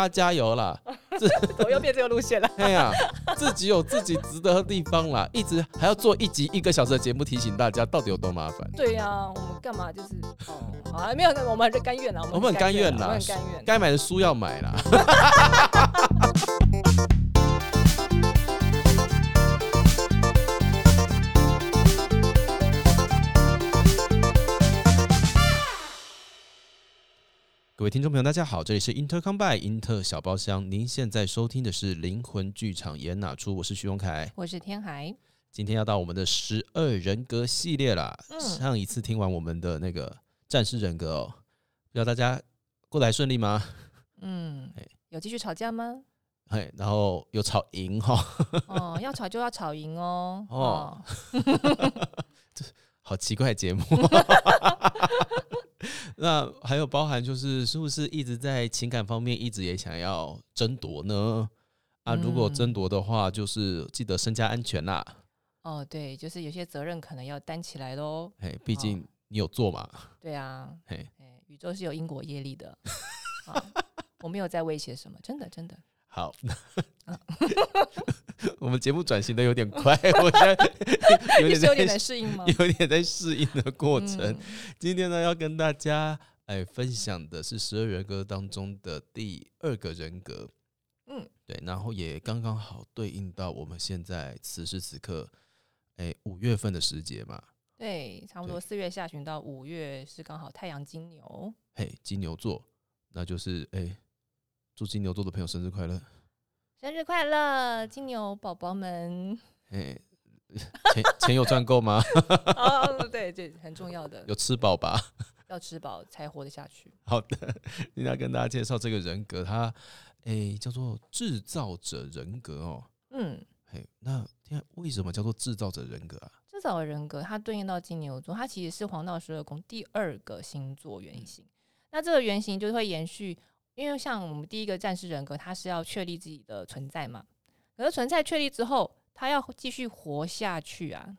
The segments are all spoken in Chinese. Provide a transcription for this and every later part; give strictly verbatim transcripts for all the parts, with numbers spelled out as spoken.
大家加油啦！我又变这个路线了。哎呀、啊，自己有自己值得的地方啦，一直还要做一集一个小时的节目，提醒大家到底有多麻烦。对呀、啊，我们干嘛就是哦啊，没有，我们还是甘愿啦，我们很甘愿啦，我们很甘愿，该买的书要买啦。各位听众朋友大家好，这里是 Inter Combine 英特小包厢，您现在收听的是灵魂剧场演哪出，我是徐宏凯，我是天海。今天要到我们的十二人格系列啦、嗯、上一次听完我们的那个战士人格哦，不知道大家过得还顺利吗？嗯，有继续吵架吗？然后有吵赢哦，哦要吵就要吵赢哦哦，好奇怪的节目。那还有包含就是是不是一直在情感方面一直也想要争夺呢？啊，如果争夺的话，就是记得身家安全啦。哦，对，就是有些责任可能要担起来咯。哎，毕竟你有做嘛。哦、对啊。哎，宇宙是有因果业力的。哦、我没有在威胁什么，真的真的。好。我们节目转型的有点快，我现在有点在有点在适应吗？有点在适应的过程。嗯、今天呢，要跟大家哎分享的是十二人格当中的第二个人格，嗯，对，然后也刚刚好对应到我们现在此时此刻，哎，五月份的时节嘛，对，差不多四月下旬到五月是刚好太阳金牛，嘿，金牛座，那就是哎，祝金牛座的朋友生日快乐。生日快乐，金牛宝宝们！欸、钱, 钱有赚够吗？哦，对，这很重要的。有吃饱吧？要吃饱才活得下去。好的，今天要跟大家介绍这个人格，它、欸、叫做制造者人格哦。嗯，欸、那为什么叫做制造者人格啊？制造者人格它对应到金牛座，它其实是黄道十二宫第二个星座原型。嗯、那这个原型就会延续。因为像我们第一个战士人格，他是要确立自己的存在嘛，可是存在确立之后，他要继续活下去啊，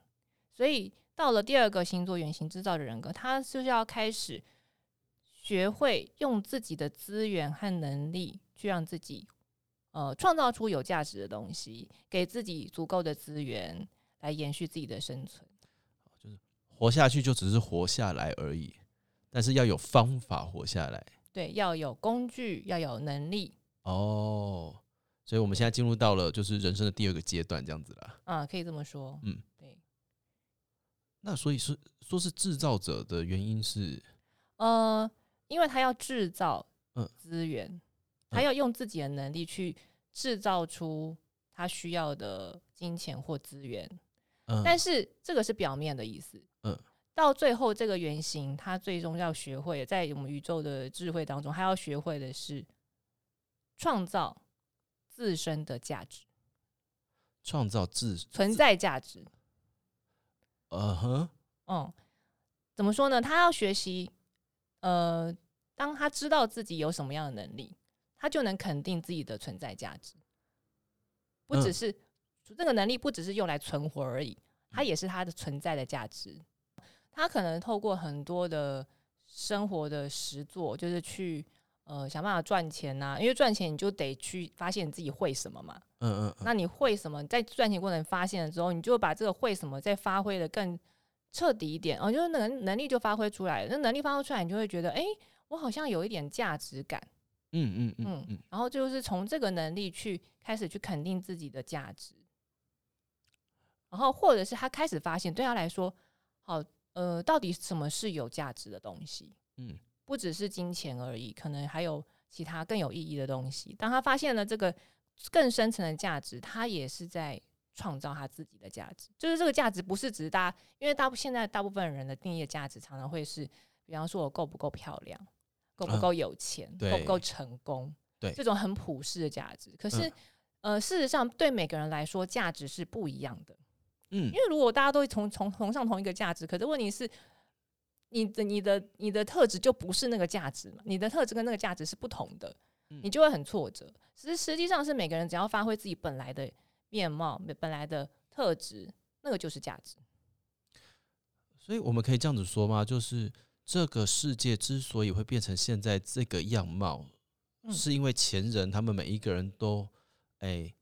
所以到了第二个星座原型制造的人格，他就是要开始学会用自己的资源和能力去让自己呃创造出有价值的东西，给自己足够的资源来延续自己的生存。就是活下去就只是活下来而已，但是要有方法活下来。对，要有工具，要有能力哦，所以我们现在进入到了就是人生的第二个阶段，这样子啦。啊，可以这么说。嗯，对。那所以是说是制造者的原因是，呃，因为他要制造资源，嗯、他要用自己的能力去制造出他需要的金钱或资源，嗯、但是这个是表面的意思。嗯。到最后这个原型他最终要学会，在我们宇宙的智慧当中，他要学会的是创造自身的价值，创造自存在价值。嗯哼、uh-huh. 嗯，怎么说呢，他要学习呃，当他知道自己有什么样的能力，他就能肯定自己的存在价值，不只是、uh. 这个能力不只是用来存活而已，它也是他的存在的价值。他可能透过很多的生活的实作，就是去呃想办法赚钱啊，因为赚钱你就得去发现你自己会什么嘛。嗯 嗯, 嗯。那你会什么，在赚钱过程发现了之后，你就把这个会什么再发挥的更彻底一点，哦，就是能能力就发挥出来了。那能力发挥出来，你就会觉得，哎、欸，我好像有一点价值感。嗯嗯 嗯, 嗯, 嗯。然后就是从这个能力去开始去肯定自己的价值，然后或者是他开始发现，对他来说，好。呃，到底什么是有价值的东西？嗯，不只是金钱而已，可能还有其他更有意义的东西。当他发现了这个更深层的价值，他也是在创造他自己的价值。就是这个价值不是只是大家，因为大部现在大部分人的定义的价值常常会是，比方说我够不够漂亮，够不够有钱，嗯、够不够成功，对，这种很普世的价值。可是，嗯、呃，事实上对每个人来说，价值是不一样的。嗯，因为如果大家都从从崇尚同一个价值，可是问题是你的你的你的特质就不是那个价值嘛，你的特质跟那个价值是不同的，你就会很挫折。实实际上是每个人只要发挥自己本来的面貌、本来的特质，那个就是价值。所以我们可以这样子说吗？就是这个世界之所以会变成现在这个样貌，嗯、是因为前人他们每一个人都、欸、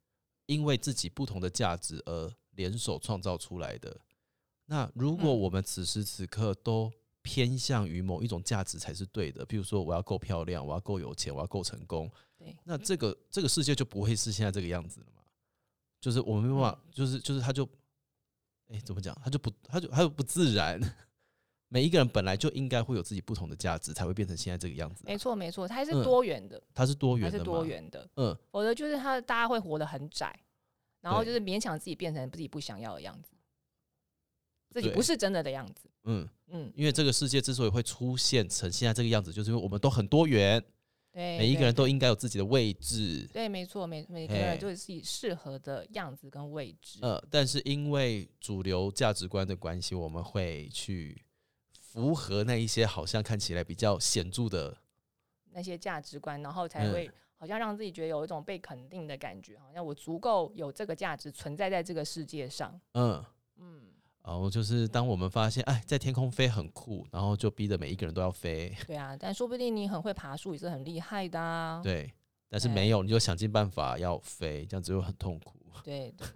因为自己不同的价值而联手创造出来的。那如果我们此时此刻都偏向于某一种价值才是对的，比如说我要够漂亮，我要够有钱，我要够成功，对，那这个这个世界就不会是现在这个样子了嘛？就是我们没办法，嗯、就是就是他就，哎、欸，怎么讲？他就不，他就他就不自然。每一个人本来就应该会有自己不同的价值，才会变成现在这个样子、啊。没错，没错，它是多元的，它、嗯、是多元的，它是多元的。嗯，否则就是他大家会活得很窄，然后就是勉强自己变成自己不想要的样子，自己不是真的的样子。嗯嗯，因为这个世界之所以会出现成现在这个样子，就是因为我们都很多元，对，每一个人都应该有自己的位置。对，没错，每每个人都有自己适合的样子跟位置。呃，但是因为主流价值观的关系，我们会去。符合那一些好像看起来比较显著的那些价值观，然后才会好像让自己觉得有一种被肯定的感觉，好像我足够有这个价值存在在这个世界上。嗯嗯，然后就是当我们发现哎，在天空飞很酷，然后就逼得每一个人都要飞。对啊，但说不定你很会爬树也是很厉害的啊。对，但是没有，你就想尽办法要飞，这样子会很痛苦。对对，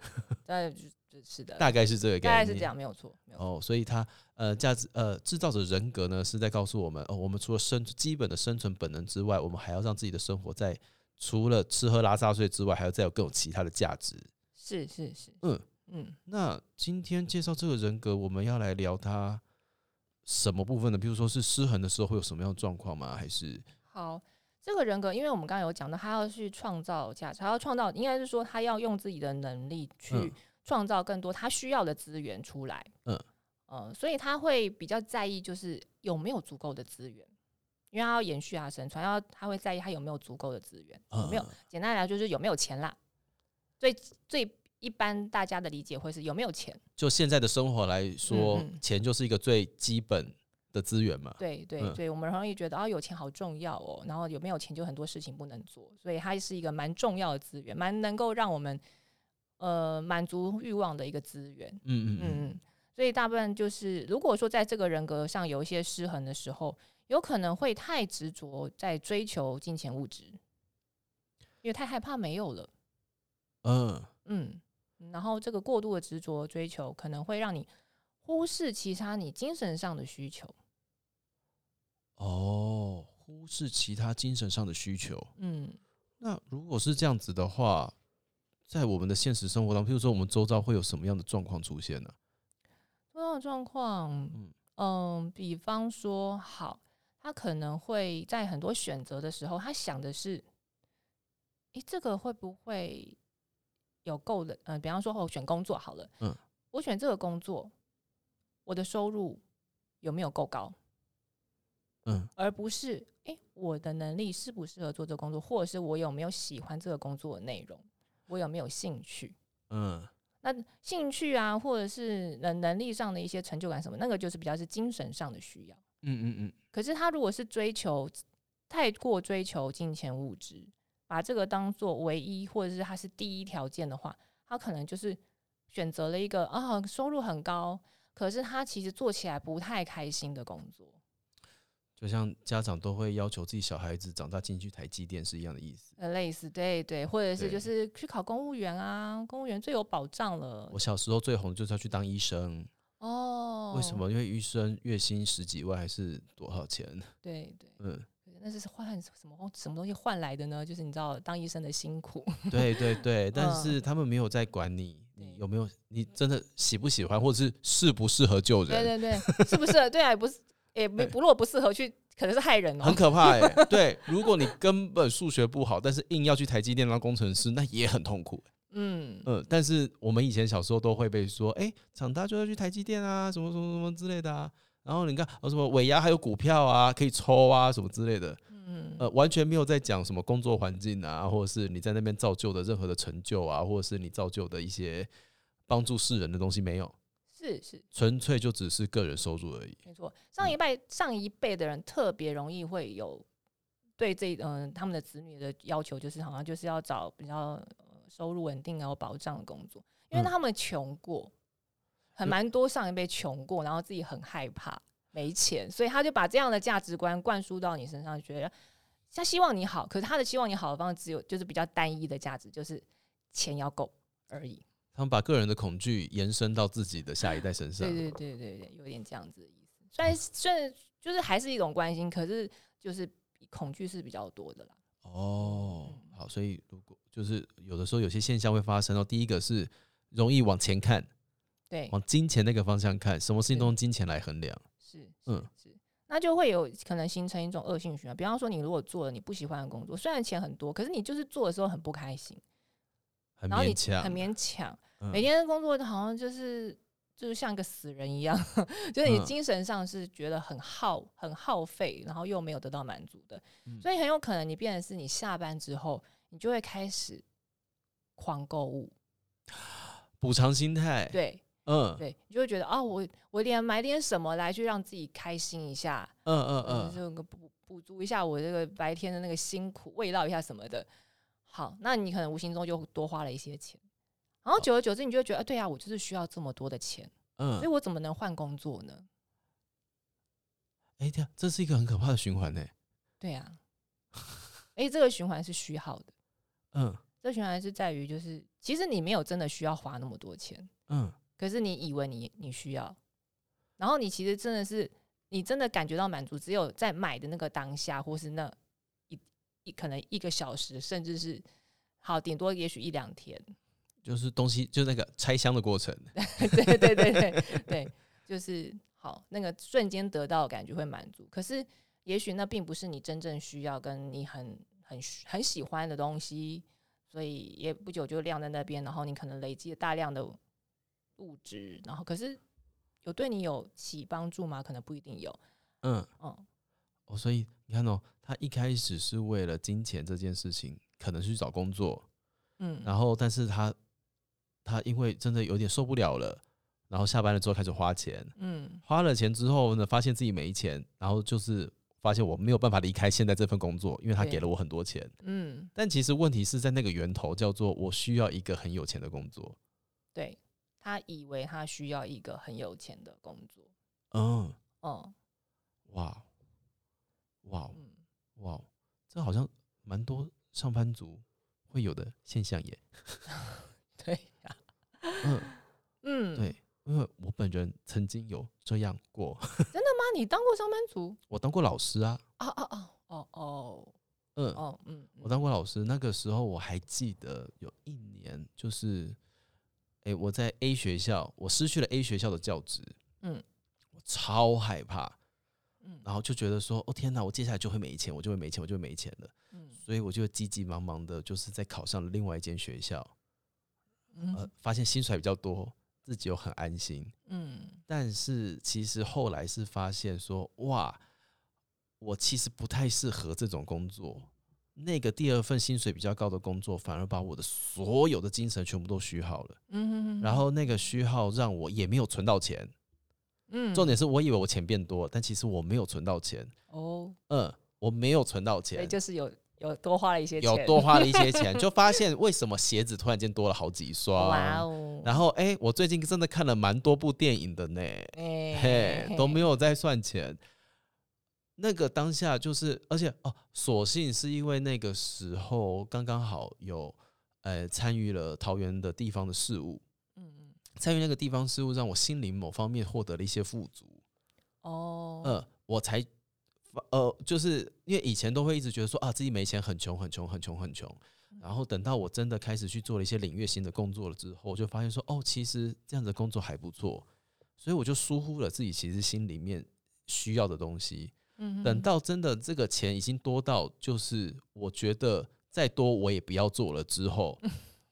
但是的，大概是这个概念，大概是这样，没有错。哦，所以它呃价值呃制造者人格呢，是在告诉我们，哦，我们除了生基本的生存本能之外，我们还要让自己的生活在除了吃喝拉撒睡之外，还要再有更有其他的价值。是是是，嗯嗯。那今天介绍这个人格，我们要来聊它什么部分呢？比如说是失衡的时候会有什么样的状况吗？还是好。这个人格，因为我们刚才有讲到，他要去创造价值，他要创造，应该是说他要用自己的能力去创造更多他需要的资源出来。嗯，呃，所以他会比较在意，就是有没有足够的资源，因为他要延续他生存，要他会在意他有没有足够的资源，有没有？简单来说就是有没有钱啦。最最一般大家的理解会是有没有钱。就现在的生活来说，嗯嗯，钱就是一个最基本。的资源嘛，对对对，嗯、我们容易觉得、哦、有钱好重要哦，然后有没有钱就很多事情不能做，所以它是一个蛮重要的资源，蛮能够让我们呃满足欲望的一个资源。嗯嗯嗯，所以大部分就是，如果说在这个人格上有一些失衡的时候，有可能会太执着在追求金钱物质，因为太害怕没有了。嗯嗯，然后这个过度的执着追求，可能会让你忽视其他你精神上的需求。哦，忽视其他精神上的需求。嗯，那如果是这样子的话，在我们的现实生活当中，譬如说我们周遭会有什么样的状况出现呢、啊？周遭的状况，嗯、呃、比方说，好，他可能会在很多选择的时候，他想的是，哎、欸，这个会不会有够的？嗯、呃，比方说，我选工作好了，嗯，我选这个工作，我的收入有没有够高？嗯，而不是哎、欸，我的能力适不适合做这个工作，或者是我有没有喜欢这个工作的内容，我有没有兴趣？嗯，那兴趣啊，或者是能力上的一些成就感什么，那个就是比较是精神上的需要。嗯嗯嗯。可是他如果是追求太过追求金钱物质，把这个当作唯一或者是他是第一条件的话，他可能就是选择了一个啊收入很高，可是他其实做起来不太开心的工作。就像家长都会要求自己小孩子长大进去台积电是一样的意思，类似，对对，或者是就是去考公务员啊，公务员最有保障了。我小时候最红的就是要去当医生。哦，为什么？因为医生月薪十几万还是多少钱？对对，嗯，那是换什么什么东西换来的呢？就是你知道当医生的辛苦。对对对，但是他们没有在管你。你有没有？你真的喜不喜欢，或者是适不适合救人？对对对，适不适合？对啊，不是。也、欸、不如果不适合去，可能是害人哦，很可怕哎、欸。对，如果你根本数学不好，但是硬要去台积电当工程师，那也很痛苦、欸。嗯嗯，但是我们以前小时候都会被说，哎、欸，长大就要去台积电啊，什么什么什么之类的啊。然后你看，哦、什么尾牙还有股票啊，可以抽啊，什么之类的。嗯，呃，完全没有在讲什么工作环境啊，或者是你在那边造就的任何的成就啊，或者是你造就的一些帮助世人的东西没有。是是，纯粹就只是个人收入而已。没错，上一辈、嗯、上一辈的人特别容易会有对这嗯、呃、他们的子女的要求，就是好像就是要找比较、呃、收入稳定然后保障的工作，因为他们穷过，很蛮多上一辈穷过，然后自己很害怕没钱，所以他就把这样的价值观灌输到你身上，觉得他希望你好，可是他的希望你好的方式只有就是比较单一的价值，就是钱要够而已。他们把个人的恐惧延伸到自己的下一代身上。对对对对对，有点这样子的意思。虽然虽然就是还是一种关心，可是就是恐惧是比较多的啦。哦，好，所以如果就是有的时候有些现象会发生哦。第一个是容易往前看，对，往金钱那个方向看，什么事情都用金钱来衡量。是，是嗯是。那就会有可能形成一种恶性循环。比方说，你如果做了你不喜欢的工作，虽然钱很多，可是你就是做的时候很不开心，很勉强，很勉强。嗯、每天工作好像就是就是像一个死人一样，就是你精神上是觉得很耗、嗯、很耗费，然后又没有得到满足的。嗯、所以很有可能你变成是你下班之后，你就会开始狂购物，补偿心态。对。嗯，对，你就会觉得哦，我我连买点什么来去让自己开心一下，嗯嗯嗯，就补补足一下我这个白天的那个辛苦，慰劳一下什么的。好，那你可能无形中就多花了一些钱，然后久而久之，你就会觉得，啊、对啊，我就是需要这么多的钱，嗯，所以我怎么能换工作呢？哎、欸，对啊，这是一个很可怕的循环呢、欸。对啊，哎，这个循环是虚耗的，嗯，这个循环是在于就是，其实你没有真的需要花那么多钱，嗯。可是你以为 你, 你需要，然后你其实真的是你真的感觉到满足只有在买的那个当下，或是那一一可能一个小时，甚至是好顶多也许一两天，就是东西就是那个拆箱的过程。对对对对对，就是好那个瞬间得到的感觉会满足，可是也许那并不是你真正需要跟你 很, 很, 很喜欢的东西，所以也不久就晾在那边，然后你可能累积了大量的物质，然后可是有对你有起帮助吗？可能不一定有。嗯嗯，哦，所以你看哦，他一开始是为了金钱这件事情，可能是去找工作，嗯，然后但是他他因为真的有点受不了了，然后下班了之后开始花钱，嗯，花了钱之后呢，发现自己没钱，然后就是发现我没有办法离开现在这份工作，因为他给了我很多钱，嗯，但其实问题是在那个源头，叫做我需要一个很有钱的工作，对。他以为他需要一个很有钱的工作。嗯嗯，哇哇哇，这好像蛮多上班族会有的现象耶。对呀、啊，嗯嗯，对，因为我本人曾经有这样过。真的吗？你当过上班族？我当过老师啊。哦哦哦哦哦，嗯哦嗯，我当过老师。那个时候我还记得有一年就是。欸、我在 A 学校，我失去了 A 学校的教职，嗯，我超害怕，嗯，然后就觉得说，哦天哪，我接下来就会没钱，我就会没钱，我就会没钱了，嗯，所以我就急急忙忙的，就是在考上了另外一间学校，嗯、呃，发现薪水比较多，自己又很安心，嗯，但是其实后来是发现说，哇，我其实不太适合这种工作，那个第二份薪水比较高的工作反而把我的所有的精神全部都虚耗了，嗯哼哼，然后那个虚耗让我也没有存到钱，嗯，重点是我以为我钱变多，但其实我没有存到钱，哦，嗯，我没有存到钱，所以就是有有多花了一些钱，有多花了一些钱，就发现为什么鞋子突然间多了好几双，哇哦，然后哎、欸，我最近真的看了蛮多部电影的呢，欸、嘿, 嘿，都没有在算钱。那个当下就是，而且哦，所幸是因为那个时候刚刚好有，呃，参与了桃园的地方的事务，嗯嗯，参与那个地方事务，让我心灵某方面获得了一些富足，哦，呃，我才，呃，就是因为以前都会一直觉得说啊，自己没钱，很穷，很穷，很穷，很穷，然后等到我真的开始去做了一些领域新的工作了之后，我就发现说，哦，其实这样的工作还不错，所以我就疏忽了自己其实心里面需要的东西。等到真的这个钱已经多到就是我觉得再多我也不要做了之后，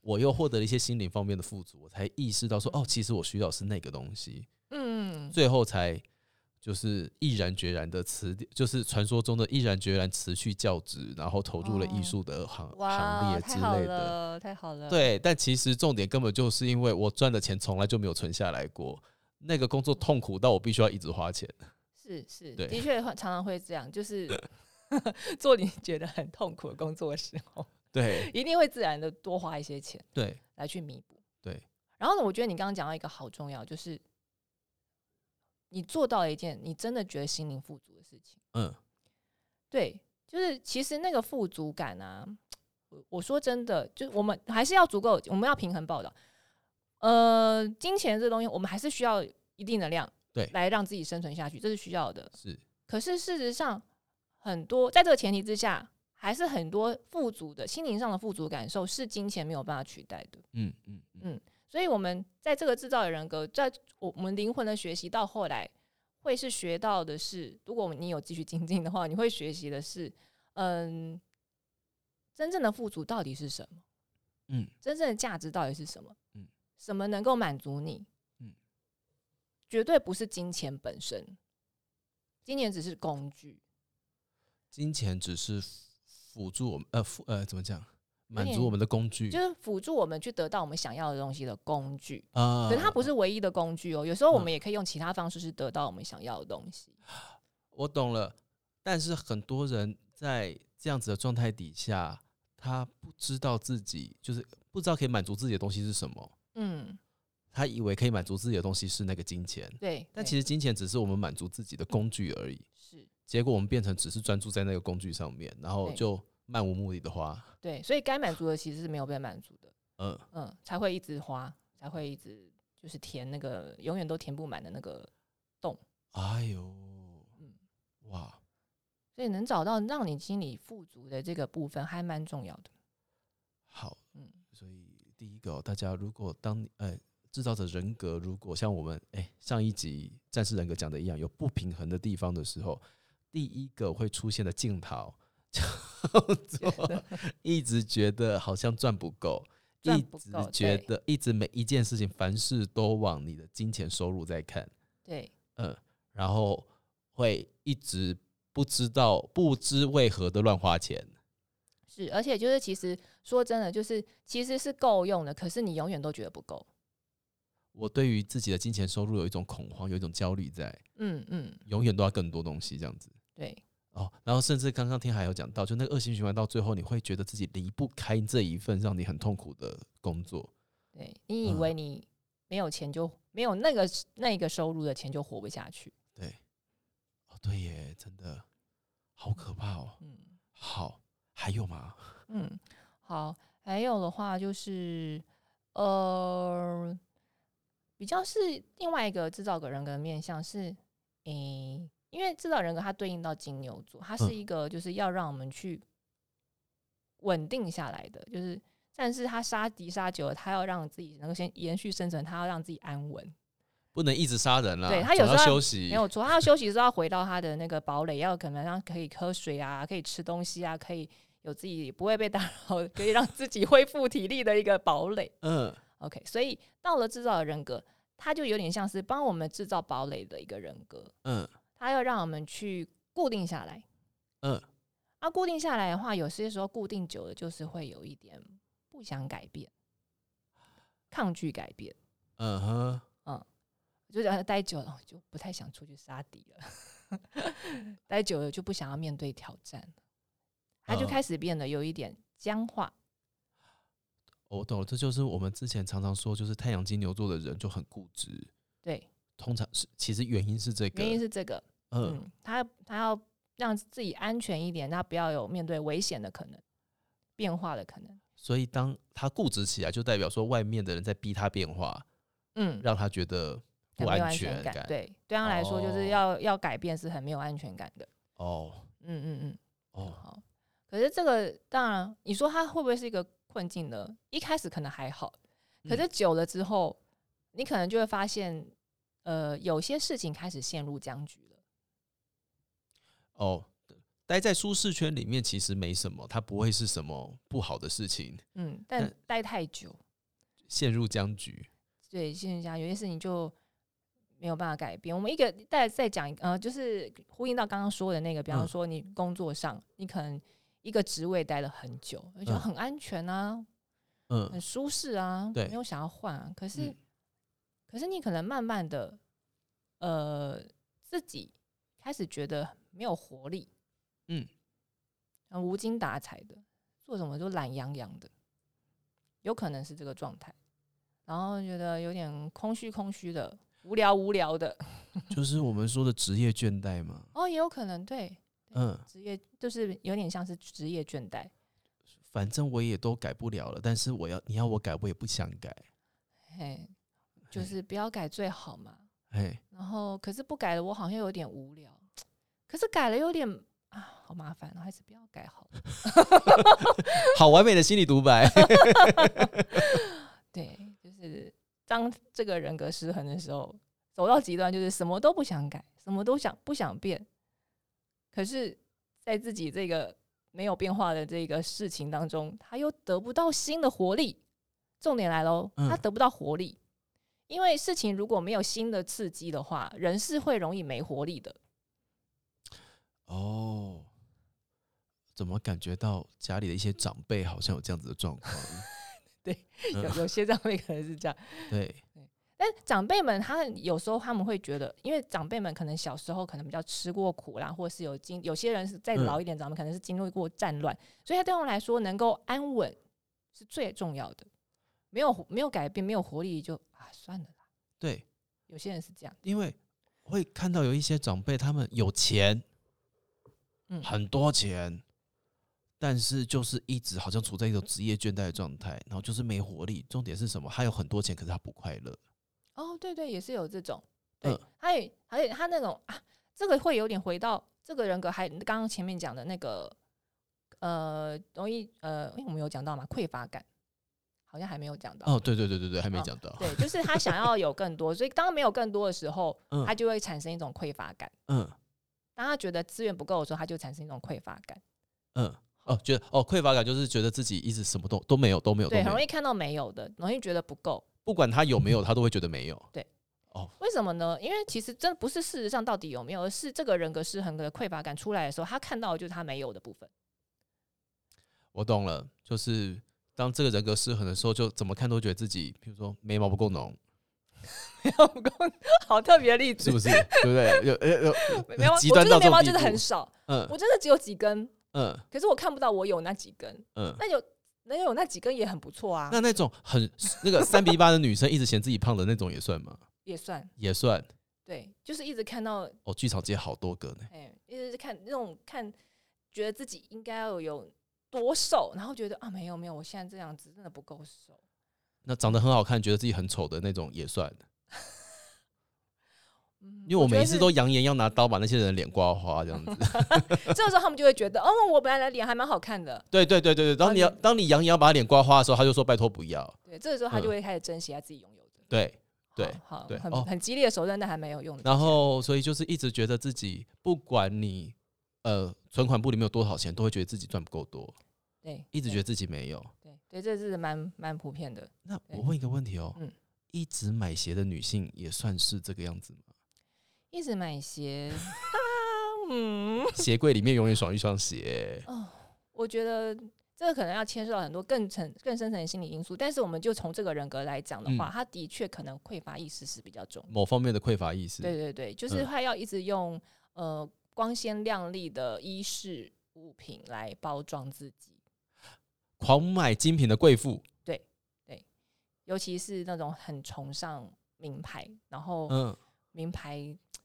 我又获得了一些心灵方面的富足，我才意识到说哦，其实我需要的是那个东西，嗯，最后才就是毅然决然的辞，就是传说中的毅然决然辞去教职，然后投入了艺术的行、哦、行列之类的。太好了，太好了。对，但其实重点根本就是因为我赚的钱从来就没有存下来过，那个工作痛苦到我必须要一直花钱。是是，的确常常会这样，就是做你觉得很痛苦的工作的时候，对，一定会自然的多花一些钱，对，来去弥补。对，然后呢，我觉得你刚刚讲到一个好重要，就是你做到了一件你真的觉得心灵富足的事情。嗯，对，就是其实那个富足感啊，我说真的，就我们还是要足够，我们要平衡报道。呃，金钱这东西，我们还是需要一定的量，对，来让自己生存下去，这是需要的。是，可是事实上，很多在这个前提之下，还是很多富足的心灵上的富足感受是金钱没有办法取代的。嗯嗯嗯。所以我们在这个制造的人格，在我们灵魂的学习到后来，会是学到的是，如果你有继续精进的话，你会学习的是，嗯，真正的富足到底是什么？嗯，真正的价值到底是什么？嗯，什么能够满足你？嗯，绝对不是金钱本身，金钱只是工具，金钱只是辅助我们，呃，呃，怎么讲？满足我们的工具，就是辅助我们去得到我们想要的东西的工具啊、呃。可是它不是唯一的工具哦，有时候我们也可以用其他方式去得到我们想要的东西。我懂了，但是很多人在这样子的状态底下，他不知道自己就是不知道可以满足自己的东西是什么。嗯，他以为可以满足自己的东西是那个金钱，对，但其实金钱只是我们满足自己的工具而已。是，结果我们变成只是专注在那个工具上面，然后就漫无目的的花，对，所以该满足的其实是没有被满足的，嗯嗯，才会一直花，才会一直就是填那个永远都填不满的那个洞。哎呦，嗯，哇！所以能找到让你心里富足的这个部分还蛮重要的。好，嗯，所以第一个、哦，大家如果当呃制造者人格，如果像我们哎、欸、上一集战士人格讲的一样，有不平衡的地方的时候，第一个会出现的镜头。一直觉得好像赚不够，一直觉得一直每一件事情凡事都往你的金钱收入在看，对，嗯，然后会一直不知道不知为何的乱花钱，是，而且就是其实说真的，就是其实是够用的，可是你永远都觉得不够。我对于自己的金钱收入有一种恐慌，有一种焦虑在，嗯嗯，永远都要更多东西这样子，对。哦、然后甚至刚刚听海有讲到，就那个恶性循环到最后，你会觉得自己离不开这一份让你很痛苦的工作。对，你以为你没有钱就、嗯、没有那个那个收入的钱就活不下去。对，哦对耶，真的好可怕哦。嗯，好，还有吗？嗯，好，还有的话就是呃，比较是另外一个制造个人格的面向是，诶。因为制造人格它对应到金牛座，它是一个就是要让我们去稳定下来的，嗯、就是但是它杀敌杀久了，它要让自己能够先延续生存，它要让自己安稳，不能一直杀人啦。对，它有时候要休息，没有错，它要休息之后要回到它的那个堡垒，要可能让可以喝水啊，可以吃东西啊，可以有自己不会被打扰，可以让自己恢复体力的一个堡垒。嗯 ，OK， 所以到了制造人格，它就有点像是帮我们制造堡垒的一个人格。嗯。它要让我们去固定下来，嗯，啊，固定下来的话，有些时候固定久了，就是会有一点不想改变，抗拒改变，嗯哼，嗯，就觉得待久了就不太想出去杀敌了，待久了就不想要面对挑战了，它就开始变得有一点僵化。嗯、我懂了，这就是我们之前常常说，就是太阳金牛座的人就很固执，对，通常是其实原因是这个，原因是这个。嗯, 嗯他，他要让自己安全一点，他不要有面对危险的可能、变化的可能。所以，当他固执起来，就代表说外面的人在逼他变化，嗯，让他觉得不安全感。有有安全感对，对他来说，就是要、哦、要改变是很没有安全感的。哦，嗯嗯嗯，哦好。可是这个当然，你说他会不会是一个困境呢？一开始可能还好，可是久了之后，嗯、你可能就会发现，呃，有些事情开始陷入僵局了。哦，待在舒适圈里面其实没什么，它不会是什么不好的事情。嗯，但待太久，陷入僵局。对，陷入僵局，有些事情就没有办法改变。我们一个再再讲一个，呃，就是呼应到刚刚说的那个，比方说你工作上，嗯、你可能一个职位待了很久，而且很安全啊，嗯，很舒适啊，对，没有想要换啊，可是。嗯可是你可能慢慢的，呃，自己开始觉得没有活力，嗯，无精打采的，做什么都懒洋洋的，有可能是这个状态。然后觉得有点空虚空虚的，无聊无聊的，就是我们说的职业倦怠嘛。哦，也有可能，对，嗯，职业就是有点像是职业倦怠。反正我也都改不了了，但是我要你要我改，我也不想改。嘿，就是不要改最好嘛。嘿，然后可是不改了，我好像有点无聊。可是改了有点啊，好麻烦，还是不要改好了。好完美的心理独白。对，就是当这个人格失衡的时候，走到极端就是什么都不想改，什么都想不想变。可是，在自己这个没有变化的这个事情当中，他又得不到新的活力。重点来咯，他得不到活力，嗯，因为事情如果没有新的刺激的话，人是会容易没活力的。哦，怎么感觉到家里的一些长辈好像有这样子的状况？对，有有些长辈可能是这样。对，但长辈们他有时候他们会觉得，因为长辈们可能小时候可能比较吃过苦啦，或是有经有些人是再老一点，长辈可能是经历过战乱，嗯，所以他对他们来说能够安稳是最重要的。没有没有改变，没有活力就啊算了啦。对，有些人是这样，因为会看到有一些长辈他们有钱，嗯，很多钱，但是就是一直好像处在一种职业倦怠的状态，然后就是没活力。重点是什么？他有很多钱，可是他不快乐。哦，对对，也是有这种，对，还有还有他那种啊，这个会有点回到这个人格，还刚刚前面讲的那个，呃，容易呃，因为我们有讲到嘛，匮乏感，好像还没有讲到。哦，对对对对对，还没讲到，哦。对，就是他想要有更多，所以当没有更多的时候，嗯，他就会产生一种匮乏感。嗯，当他觉得资源不够的时候，他就产生一种匮乏感。嗯。哦，觉得哦，匮乏感就是觉得自己一直什么都都没有，都没有，对，很容易看到没有的，容易觉得不够。不管他有没有，他都会觉得没有。对，哦，为什么呢？因为其实真不是事实上到底有没有，而是这个人格失衡的匮乏感出来的时候，他看到的就是他没有的部分。我懂了，就是当这个人格失衡的时候，就怎么看都觉得自己，比如说眉毛不够浓，眉毛不够，好特别的例子，是不是？对不对？有有有，眉毛，极端到这种地步，我觉得眉毛真的很少，嗯，我真的只有几根，嗯，可是我看不到我有那几根，嗯，那有。能有那几根也很不错啊。那那种很那个三比八的女生一直嫌自己胖的那种也算吗？也算，也算。对，就是一直看到哦，剧场界好多个呢。哎，一直看那种看，觉得自己应该要有多瘦，然后觉得啊没有没有，我现在这样子真的不够瘦。那长得很好看，觉得自己很丑的那种也算。因为我每一次都扬言要拿刀把那些人的脸刮花，这样子，这个时候他们就会觉得，哦，我本来的脸还蛮好看的。对对对对对，当你要当你扬言要把脸刮花的时候，他就说拜托不要。对，这个时候他就会开始珍惜他自己拥有的。嗯、对对，好，對 很, 很激烈的手段，但还没有用的。然后，所以就是一直觉得自己，不管你呃存款簿里面有多少钱，都会觉得自己赚不够多。对，一直觉得自己没有。对 对, 對，这是蛮蛮普遍的。那我问一个问题哦，嗯，一直买鞋的女性也算是这个样子吗？一直买鞋，啊，嗯，鞋柜里面永远爽一双鞋。哦，我觉得这个可能要牵涉到很多更层、更深层的心理因素。但是我们就从这个人格来讲的话，嗯，他的确可能匮乏意识是比较重要，某方面的匮乏意识。对对对，就是他要一直用，嗯，呃光鲜亮丽的衣饰物品来包装自己，狂买精品的贵妇。对对，尤其是那种很崇尚名牌，然后嗯。名牌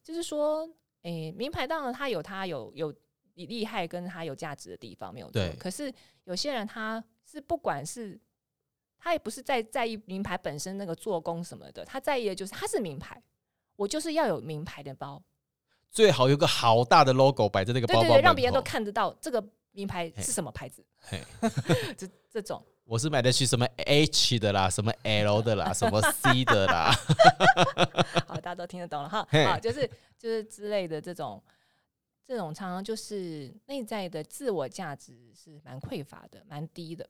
就是说，欸，名牌当然它有它有有厉害跟它有价值的地方，没有错。可是有些人他是不管是他也不是在在意名牌本身那个做工什么的，他在意的就是它是名牌，我就是要有名牌的包，最好有个好大的 logo 摆在那个包包，对对对，让别人都看得到这个名牌是什么牌子。这这种。我是买得起什么 H 的啦，什么 L 的啦，什么 C 的啦。好，大家都听得懂了哈。好，就是就是之类的这种，这种常常就是内在的自我价值是蛮匮乏的，蛮低的。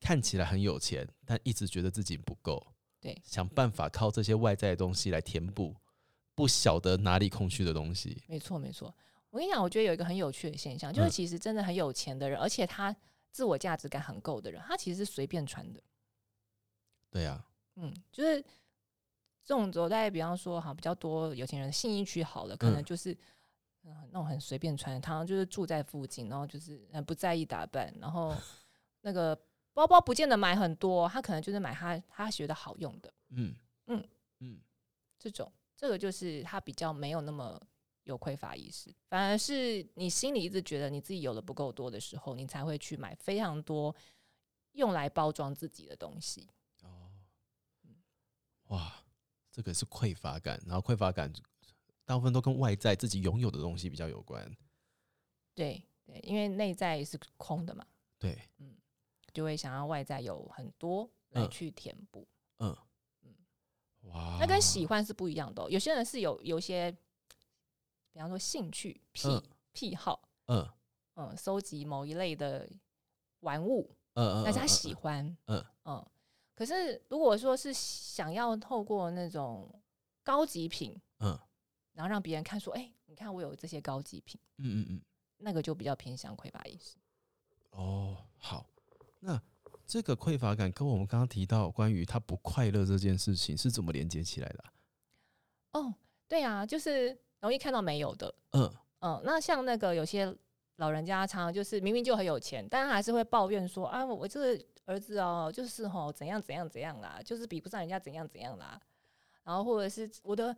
看起来很有钱，但一直觉得自己不够。对，想办法靠这些外在的东西来填补不晓得哪里空虚的东西。没错，没错。我跟你讲，我觉得有一个很有趣的现象，就是其实真的很有钱的人，嗯，而且他。自我价值感很够的人，他其实是随便穿的。对啊，嗯，就是这种走在比方说好比较多有钱人信义区好了，可能就是，嗯呃、那种很随便穿的，常常就是住在附近，然后就是很不在意打扮，然后那个包包不见得买很多，他可能就是买他他觉得好用的。嗯嗯嗯，这种这个就是他比较没有那么有匮乏意识，反而是你心里一直觉得你自己有的不够多的时候，你才会去买非常多用来包装自己的东西。哦，哇，这个是匮乏感，然后匮乏感大部分都跟外在自己拥有的东西比较有关。对对，因为内在是空的嘛。对，嗯，就会想要外在有很多来去填补。嗯嗯，哇，那跟喜欢是不一样的哦。有些人是有有些，比方说兴趣、癖、嗯、癖好，嗯嗯，收集某一类的玩物。嗯，但是他喜欢，嗯 嗯, 嗯，可是如果说是想要透过那种高级品，嗯，然后让别人看说，哎、欸，你看我有这些高级品，嗯嗯嗯，那个就比较偏向匮乏意识。哦，好，那这个匮乏感跟我们刚刚提到关于他不快乐这件事情是怎么连接起来的、啊？哦，对啊，就是容易看到没有的，嗯嗯，那像那个有些。老人家常常就是明明就很有钱，但他还是会抱怨说啊，我这个儿子哦，就是哦怎样怎样怎样啦，就是比不上人家怎样怎样啦。然后或者是我的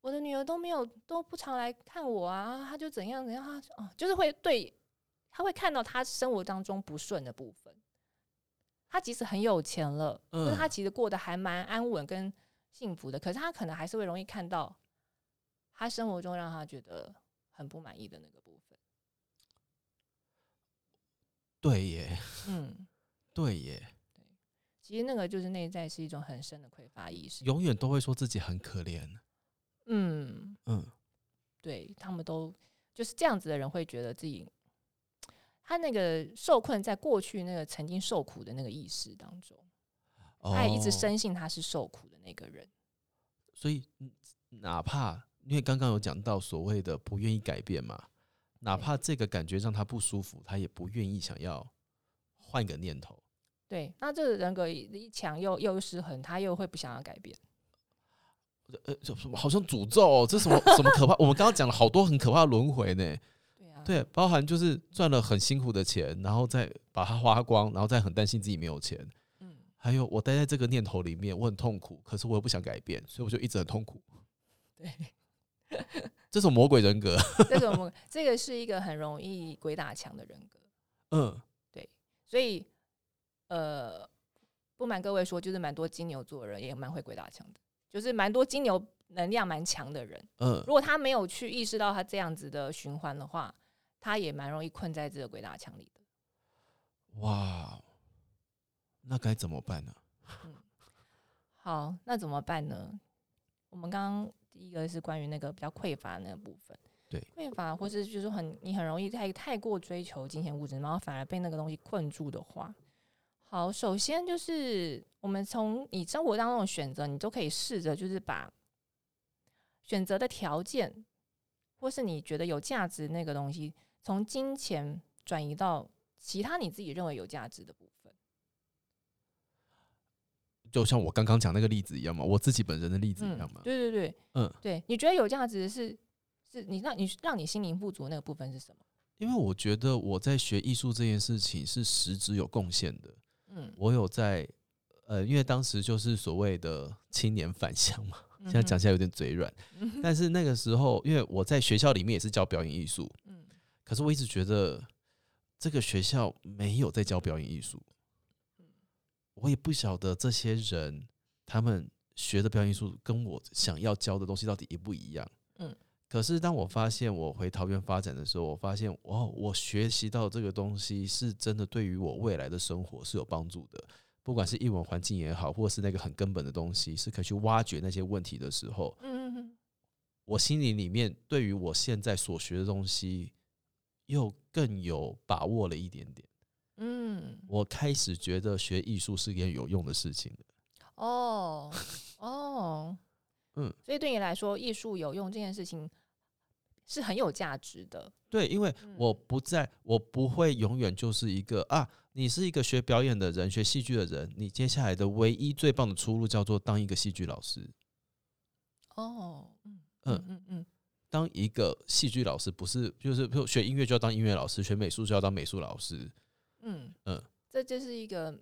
我的女儿都没有都不常来看我啊，他就怎样怎样，他就哦就是会对他会看到他生活当中不顺的部分。他即使很有钱了，嗯、但是他其实过得还蛮安稳跟幸福的，可是他可能还是会容易看到他生活中让他觉得很不满意的那个部分。对耶，嗯，对耶，对，其实那个就是内在是一种很深的匮乏意识，永远都会说自己很可怜。嗯嗯，对，他们都就是这样子的人会觉得自己，他那个受困在过去那个曾经受苦的那个意识当中，哦、他也一直深信他是受苦的那个人。所以，哪怕因为刚刚有讲到所谓的不愿意改变嘛。哪怕这个感觉让他不舒服，他也不愿意想要换个念头。对，那这个人格一强又又失衡，他又会不想要改变。呃，好像诅咒哦，这什么什么可怕？我们刚刚讲了好多很可怕的轮回呢。对啊，对，包含就是赚了很辛苦的钱，然后再把它花光，然后再很担心自己没有钱。嗯，还有我待在这个念头里面，我很痛苦，可是我又不想改变，所以我就一直很痛苦。对。这种魔鬼人格这种魔，这个是一个很容易鬼打墙的人格。嗯，对，所以呃，不瞒各位说，就是蛮多金牛座的人也蛮会鬼打墙的，就是蛮多金牛能量蛮强的人。嗯，如果他没有去意识到他这样子的循环的话，他也蛮容易困在这个鬼打墙里的。哇，那该怎么办呢、啊嗯？好，那怎么办呢？我们刚刚。第一个是关于那个比较匮乏的那个部分，对，匮乏或是就是很你很容易太太过追求金钱物质，然后反而被那个东西困住的话，好，首先就是我们从你生活当中的选择，你都可以试着就是把选择的条件或是你觉得有价值那个东西，从金钱转移到其他你自己认为有价值的部分。就像我刚刚讲那个例子一样嘛，我自己本人的例子一样嘛。嗯、对对对，嗯，对，你觉得有价值的是是你让你让你心灵富足的那个部分是什么？因为我觉得我在学艺术这件事情是实质有贡献的。嗯，我有在呃，因为当时就是所谓的青年返乡嘛，现在讲起来有点嘴软、嗯，但是那个时候因为我在学校里面也是教表演艺术，嗯，可是我一直觉得这个学校没有在教表演艺术。我也不晓得这些人他们学的表演艺术跟我想要教的东西到底一不一样、嗯、可是当我发现我回桃园发展的时候，我发现、哦、我学习到这个东西是真的对于我未来的生活是有帮助的，不管是艺文环境也好，或是那个很根本的东西是可以去挖掘那些问题的时候、嗯、哼哼，我心里里面对于我现在所学的东西又更有把握了一点点。嗯，我开始觉得学艺术是件有用的事情的。哦哦，嗯，所以对你来说，艺术有用这件事情是很有价值的。对，因为我不在，嗯、我不会永远就是一个啊，你是一个学表演的人，学戏剧的人，你接下来的唯一最棒的出路叫做当一个戏剧老师。哦，嗯嗯嗯嗯，当一个戏剧老师不是就是学音乐就要当音乐老师，学美术就要当美术老师。嗯嗯，这就是一个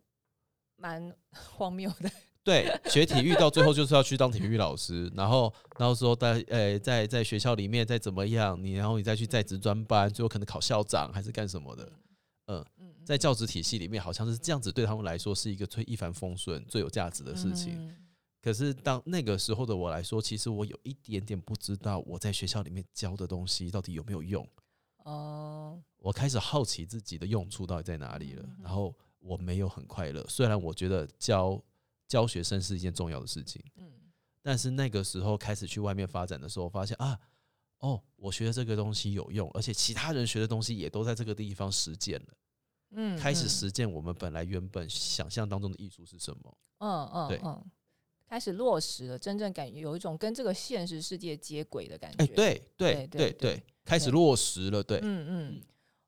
蛮荒谬的对，学体育到最后就是要去当体育老师，然后然后说在呃在在学校里面再怎么样，你然后你再去在职专班，最后可能考校长还是干什么的，嗯，在教职体系里面好像是这样子，对他们来说是一个最一帆风顺、最有价值的事情。嗯、可是当那个时候的我来说，其实我有一点点不知道我在学校里面教的东西到底有没有用。哦，我开始好奇自己的用处到底在哪里了，嗯、然后我没有很快乐，虽然我觉得教。教学生是一件重要的事情，嗯，但是那个时候开始去外面发展的时候，发现啊，哦，我学的这个东西有用，而且其他人学的东西也都在这个地方实践了，嗯，开始实践我们本来原本想象当中的艺术是什么，嗯嗯，对，嗯，开始落实了，真正感觉有一种跟这个现实世界接轨的感觉，哎、欸，对对对 对, 對, 對，开始落实了，对，嗯嗯，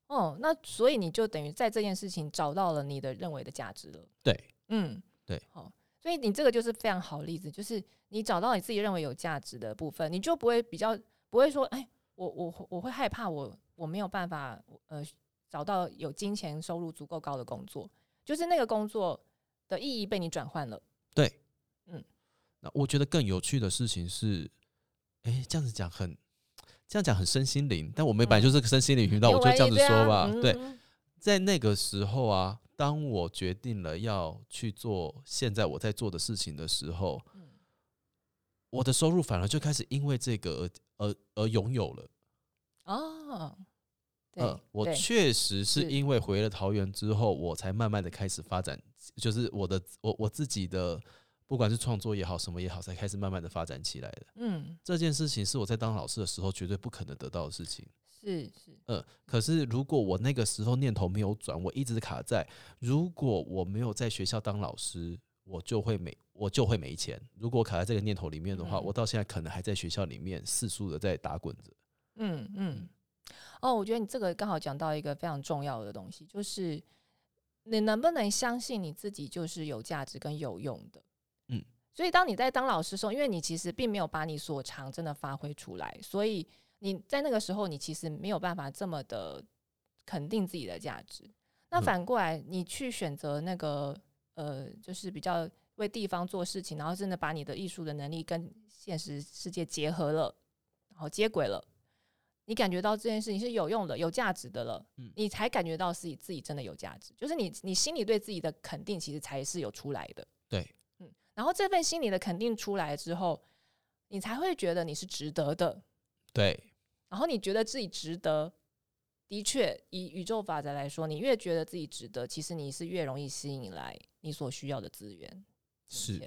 哦，那所以你就等于在这件事情找到了你的认为的价值了，对，嗯，对，好。所以你这个就是非常好例子，就是你找到你自己认为有价值的部分，你就不会比较不会说，哎，我我我会害怕我我没有办法呃找到有金钱收入足够高的工作，就是那个工作的意义被你转换了。对，嗯，那我觉得更有趣的事情是，哎，这样子讲很这样讲很身心灵，但我们本来就是个身心灵频道，嗯、我就这样子说吧。嗯、对，在那个时候啊。当我决定了要去做现在我在做的事情的时候，嗯、我的收入反而就开始因为这个而而而拥有了。哦，对，呃、我确实是因为回了桃园之后，我才慢慢的开始发展，就是我的我我自己的，不管是创作也好，什么也好，才开始慢慢的发展起来的。嗯，这件事情是我在当老师的时候绝对不可能得到的事情。是是，嗯，可是如果我那个时候念头没有转，我一直卡在，如果我没有在学校当老师，我就会没我就会没钱。如果我卡在这个念头里面的话，嗯、我到现在可能还在学校里面四处的在打滚着。嗯嗯，哦，我觉得你这个刚好讲到一个非常重要的东西，就是你能不能相信你自己就是有价值跟有用的。嗯，所以当你在当老师的时候，因为你其实并没有把你所长真的发挥出来，所以。你在那个时候你其实没有办法这么的肯定自己的价值，那反过来你去选择那个呃，就是比较为地方做事情，然后真的把你的艺术的能力跟现实世界结合了，然后接轨了，你感觉到这件事情是有用的有价值的了，嗯、你才感觉到自己自己真的有价值，就是你你心里对自己的肯定其实才是有出来的，对，嗯，然后这份心理的肯定出来之后，你才会觉得你是值得的，对，然后你觉得自己值得，的确以宇宙法则来说，你越觉得自己值得，其实你是越容易吸引来你所需要的资源，是，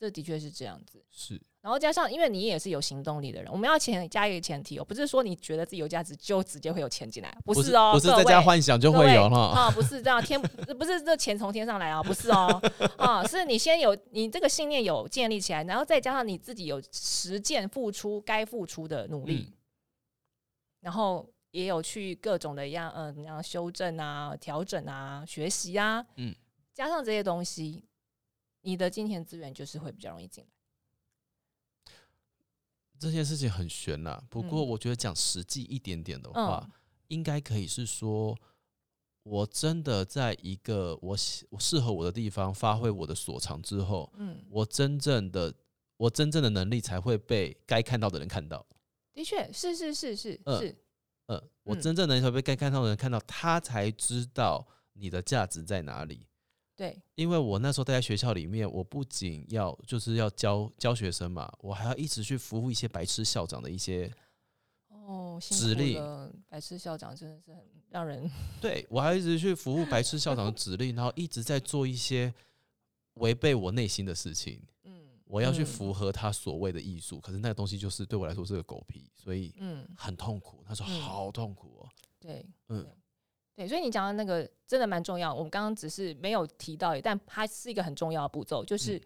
这的确是这样子，是。然后加上因为你也是有行动力的人，我们要前加一个前提，哦，不是说你觉得自己有价值就直接会有钱进来，不是哦，不是在家幻想就会有了，哦，不是这样，天不是这钱从天上来哦，不是哦，哦，是你先有你这个信念有建立起来，然后再加上你自己有实践付出该付出的努力。嗯，然后也有去各种的样，嗯、呃，然后修正啊、调整啊、学习啊，嗯，加上这些东西，你的金钱资源就是会比较容易进来。这件事情很悬呐，啊，不过我觉得讲实际一点点的话，嗯、应该可以是说，我真的在一个我我适合我的地方发挥我的所长之后，嗯，我真正的我真正的能力才会被该看到的人看到。的确是是是是是，呃、嗯，我真正能够被该看到的人看到，他才知道你的价值在哪里。对，因为我那时候待在学校里面，我不仅要就是要教教学生嘛，我还要一直去服务一些白痴校长的一些哦指令。哦，白痴校长真的是很让人对我还一直去服务白痴校长的指令，然后一直在做一些违背我内心的事情。我要去符合他所谓的艺术，嗯、可是那个东西就是对我来说是个狗屁，所以很痛苦。他说好痛苦哦，嗯，对，嗯，对，所以你讲的那个真的蛮重要。我们刚刚只是没有提到，但它是一个很重要的步骤，就是、嗯、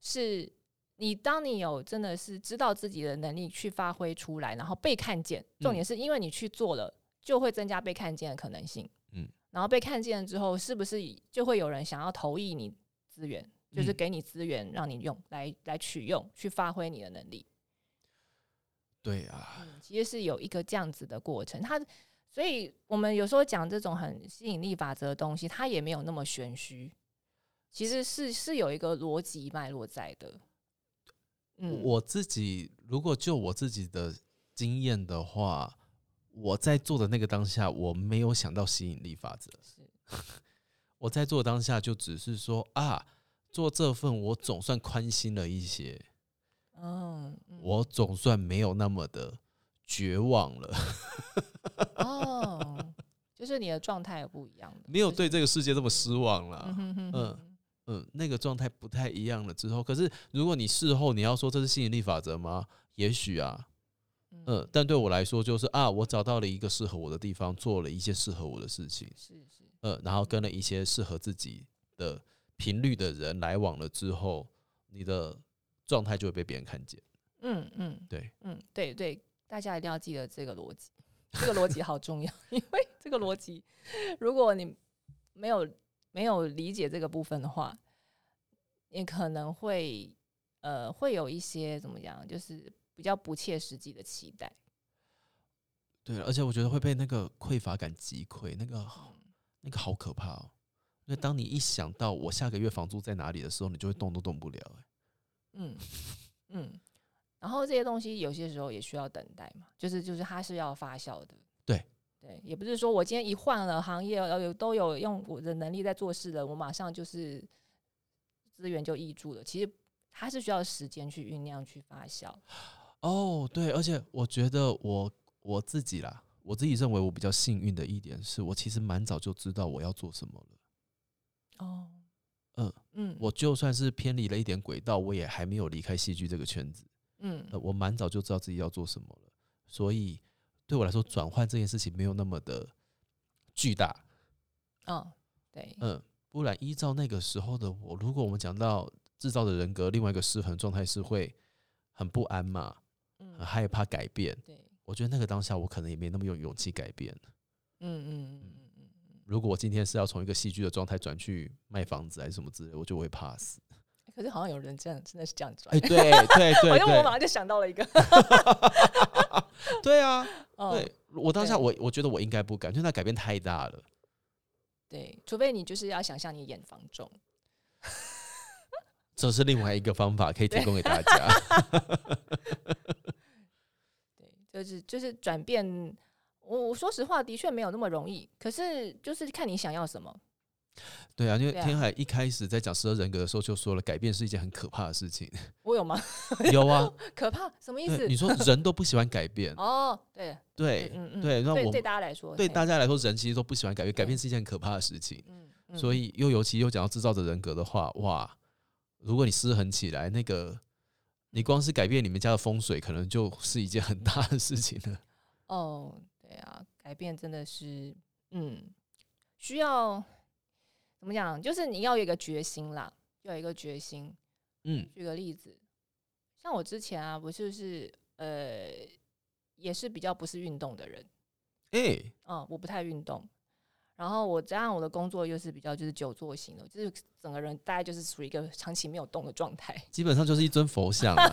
是你当你有真的是知道自己的能力去发挥出来，然后被看见。重点是因为你去做了，就会增加被看见的可能性。嗯，然后被看见之后，是不是就会有人想要投递你资源？就是给你资源让你用，嗯、来来取用去发挥你的能力。对啊，嗯、其实是有一个这样子的过程，它所以我们有时候讲这种很吸引力法则的东西，它也没有那么玄虚，其实是是有一个逻辑脉络在的。嗯，我自己如果就我自己的经验的话，我在做的那个当下我没有想到吸引力法则，我在做的当下就只是说啊，做这份我总算宽心了一些，哦，嗯，我总算没有那么的绝望了。哦，就是你的状态也不一样了，没有对这个世界这么失望了。嗯哼哼哼，嗯嗯，那个状态不太一样了之后，可是如果你事后你要说这是吸引力法则吗？也许啊，嗯，嗯，但对我来说就是啊，我找到了一个适合我的地方，做了一些适合我的事情，是是，呃，然后跟了一些适合自己的频率的人来往了之后，你的状态就会被别人看见。嗯嗯，对，嗯对对，大家一定要记得这个逻辑，这个逻辑好重要，因为这个逻辑，如果你没有。没有理解这个部分的话，你可能会呃会有一些怎么讲，就是比较不切实际的期待。对，而且我觉得会被那个匮乏感击溃，那个那个好可怕哦！因为当你一想到我下个月房租在哪里的时候，你就会动都动不了，欸。嗯嗯，然后这些东西有些时候也需要等待嘛，就是就是它是要发酵的。对。对，也不是说我今天一换了行业，都有用我的能力在做事的，我马上就是资源就挹注了。其实它是需要时间去酝酿、去发酵。哦，对，而且我觉得我我自己啦，我自己认为我比较幸运的一点是，我其实蛮早就知道我要做什么了。哦，嗯嗯，我就算是偏离了一点轨道，我也还没有离开戏剧这个圈子。嗯，呃、我蛮早就知道自己要做什么了，所以。对我来说，转换这件事情没有那么的巨大。哦，对，嗯，不然依照那个时候的我，如果我们讲到制造的人格，另外一个失衡状态是会很不安嘛，嗯，很害怕改变。对，我觉得那个当下我可能也没那么有勇气改变。嗯嗯嗯嗯嗯。如果我今天是要从一个戏剧的状态转去卖房子还是什么之类，我就会怕死。可是好像有人真的真的是这样转，哎，欸，对对对，好像我马上就想到了一个，对啊，哦，对，我当下我我觉得我应该不敢，因为那改变太大了。对，除非你就是要想象你演房仲，这是另外一个方法可以提供给大家。对，就是就是转变，我我说实话，的确没有那么容易，可是就是看你想要什么。对啊，因为天海一开始在讲十二人格的时候就说了，改变是一件很可怕的事情。我有吗？有啊，可怕什么意思？你说人都不喜欢改变哦，对对，嗯嗯，对，那我 对, 对大家来说，对大家来说，人其实都不喜欢改变，改变是一件很可怕的事情。嗯，所以又尤其又讲到制造者人格的话，哇，如果你失衡起来，那个你光是改变你们家的风水，可能就是一件很大的事情了。哦，对啊，改变真的是，嗯，需要。怎么讲？就是你要有一个决心啦，要有一个决心。嗯，举个例子，像我之前啊，我就是呃，也是比较不是运动的人。哎，欸，嗯，我不太运动。然后我加上我的工作又是比较就是久坐型的，就是整个人大概就是属于一个长期没有动的状态。基本上就是一尊佛像啊。